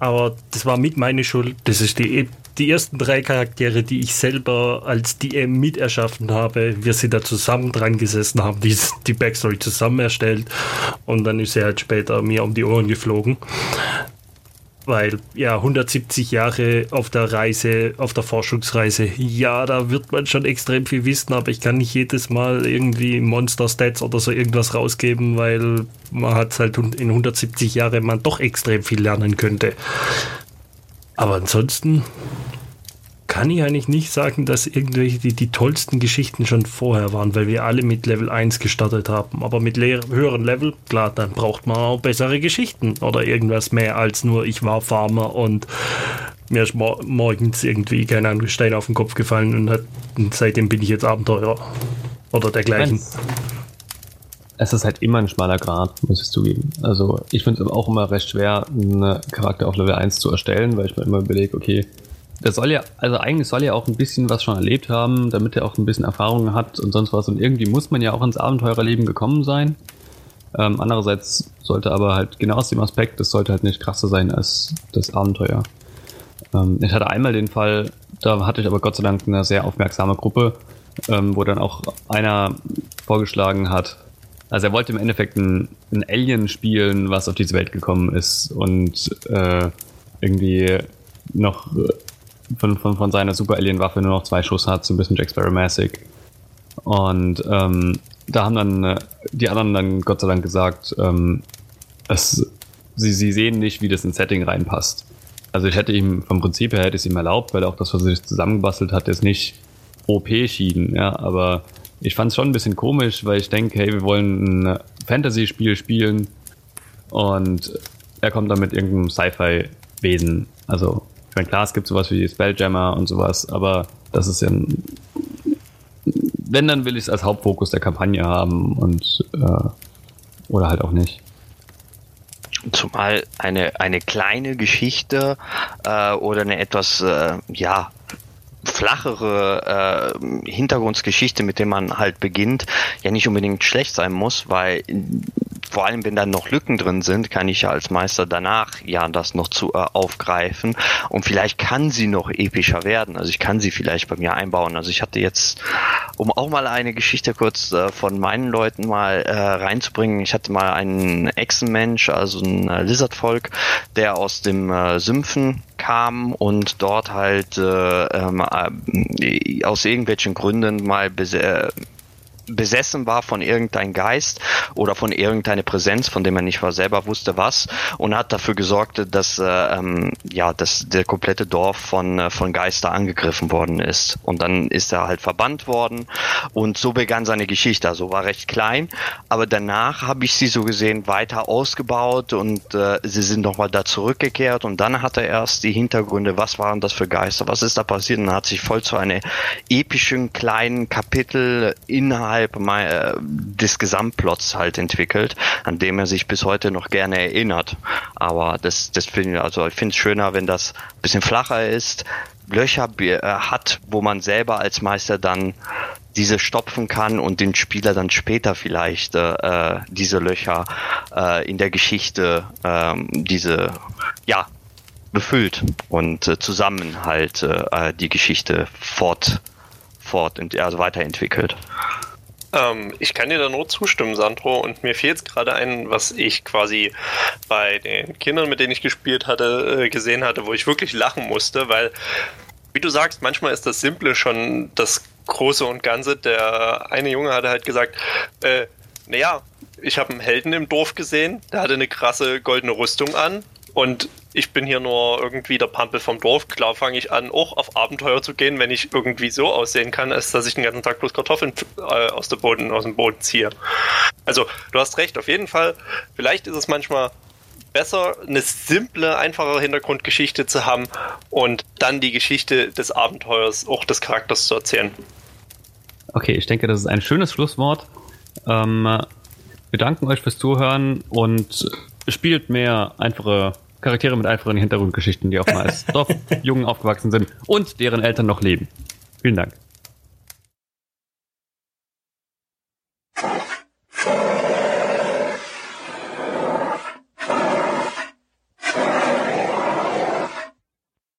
aber das war mit meine Schuld. Das ist die, die ersten drei Charaktere, die ich selber als D M mit erschaffen habe. Wir sind da zusammen dran gesessen, haben die, die Backstory zusammen erstellt und dann ist sie halt später mir um die Ohren geflogen. Weil, ja, hundertsiebzig Jahre auf der Reise, auf der Forschungsreise, ja, da wird man schon extrem viel wissen, aber ich kann nicht jedes Mal irgendwie Monster-Stats oder so irgendwas rausgeben, weil man hat halt in hundertsiebzig Jahren man doch extrem viel lernen könnte. Aber ansonsten kann ich eigentlich nicht sagen, dass irgendwelche die, die tollsten Geschichten schon vorher waren, weil wir alle mit Level eins gestartet haben. Aber mit le- höheren Level, klar, dann braucht man auch bessere Geschichten oder irgendwas mehr als nur ich war Farmer und mir ist mor- morgens irgendwie kein anderer Stein auf den Kopf gefallen und, hat, und seitdem bin ich jetzt Abenteurer oder dergleichen. Es ist halt immer ein schmaler Grat, muss ich zugeben. Also ich finde es auch immer recht schwer, einen Charakter auf Level eins zu erstellen, weil ich mir immer überlege, okay, der soll ja, also eigentlich soll ja auch ein bisschen was schon erlebt haben, damit er auch ein bisschen Erfahrung hat und sonst was. Und irgendwie muss man ja auch ins Abenteurerleben gekommen sein. Ähm, andererseits sollte aber halt genau aus dem Aspekt, das sollte halt nicht krasser sein als das Abenteuer. Ähm, ich hatte einmal den Fall, da hatte ich aber Gott sei Dank eine sehr aufmerksame Gruppe, ähm, wo dann auch einer vorgeschlagen hat, also er wollte im Endeffekt ein, ein Alien spielen, was auf diese Welt gekommen ist und äh, irgendwie noch Von, von, von seiner Super-Alien-Waffe nur noch zwei Schuss hat, so ein bisschen Jack Sparrow-mäßig. Und ähm, da haben dann äh, die anderen dann Gott sei Dank gesagt, ähm, es, sie, sie sehen nicht, wie das ins Setting reinpasst. Also ich hätte ihm, vom Prinzip her hätte ich es ihm erlaubt, weil auch das, was er sich zusammengebastelt hat, ist nicht O P schieden, ja, aber ich fand es schon ein bisschen komisch, weil ich denke, hey, wir wollen ein Fantasy-Spiel spielen und er kommt dann mit irgendeinem Sci-Fi-Wesen, also ich meine, klar, es gibt sowas wie Spelljammer und sowas, aber das ist ja ein, wenn, dann will ich es als Hauptfokus der Kampagne haben und äh, oder halt auch nicht. Zumal eine, eine kleine Geschichte äh, oder eine etwas, äh, ja, flachere äh, Hintergrundgeschichte, mit der man halt beginnt, ja nicht unbedingt schlecht sein muss, weil vor allem, wenn da noch Lücken drin sind, kann ich ja als Meister danach ja das noch zu äh, aufgreifen und vielleicht kann sie noch epischer werden. Also ich kann sie vielleicht bei mir einbauen. Also ich hatte jetzt, um auch mal eine Geschichte kurz äh, von meinen Leuten mal äh, reinzubringen, ich hatte mal einen Echsenmensch, also ein äh, Lizardvolk, der aus dem äh, Sümpfen kam und dort halt äh, äh, aus irgendwelchen Gründen mal bes- äh, besessen war von irgendeinem Geist oder von irgendeiner Präsenz, von dem er nicht war, selber wusste was und hat dafür gesorgt, dass äh, ähm, ja, dass der komplette Dorf von äh, von Geister angegriffen worden ist und dann ist er halt verbannt worden und so begann seine Geschichte. Also war recht klein, aber danach habe ich sie so gesehen weiter ausgebaut und äh, sie sind nochmal da zurückgekehrt und dann hat er erst die Hintergründe, was waren das für Geister, was ist da passiert und hat sich voll zu einem epischen kleinen Kapitel innerhalb des Gesamtplots halt entwickelt, an dem er sich bis heute noch gerne erinnert. Aber das, das finde ich, also ich finde es schöner, wenn das ein bisschen flacher ist, Löcher äh, hat, wo man selber als Meister dann diese stopfen kann und den Spieler dann später vielleicht äh, diese Löcher äh, in der Geschichte äh, diese, ja, befüllt und äh, zusammen halt äh, die Geschichte fort, fort, also weiterentwickelt. Ähm, ich kann dir da nur zustimmen, Sandro, und mir fehlt gerade ein, was ich quasi bei den Kindern, mit denen ich gespielt hatte, gesehen hatte, wo ich wirklich lachen musste, weil, wie du sagst, manchmal ist das Simple schon das Große und Ganze. Der eine Junge hatte halt gesagt, äh, naja, ich habe einen Helden im Dorf gesehen, der hatte eine krasse goldene Rüstung an und ich bin hier nur irgendwie der Pampel vom Dorf. Klar fange ich an, auch auf Abenteuer zu gehen, wenn ich irgendwie so aussehen kann, als dass ich den ganzen Tag bloß Kartoffeln äh, aus, dem Boden, aus dem Boden ziehe. Also, du hast recht, auf jeden Fall. Vielleicht ist es manchmal besser, eine simple, einfache Hintergrundgeschichte zu haben und dann die Geschichte des Abenteuers, auch des Charakters zu erzählen. Okay, ich denke, das ist ein schönes Schlusswort. Ähm, wir danken euch fürs Zuhören und spielt mehr einfache Charaktere mit einfachen Hintergrundgeschichten, die oftmals doch Jungen aufgewachsen sind und deren Eltern noch leben. Vielen Dank.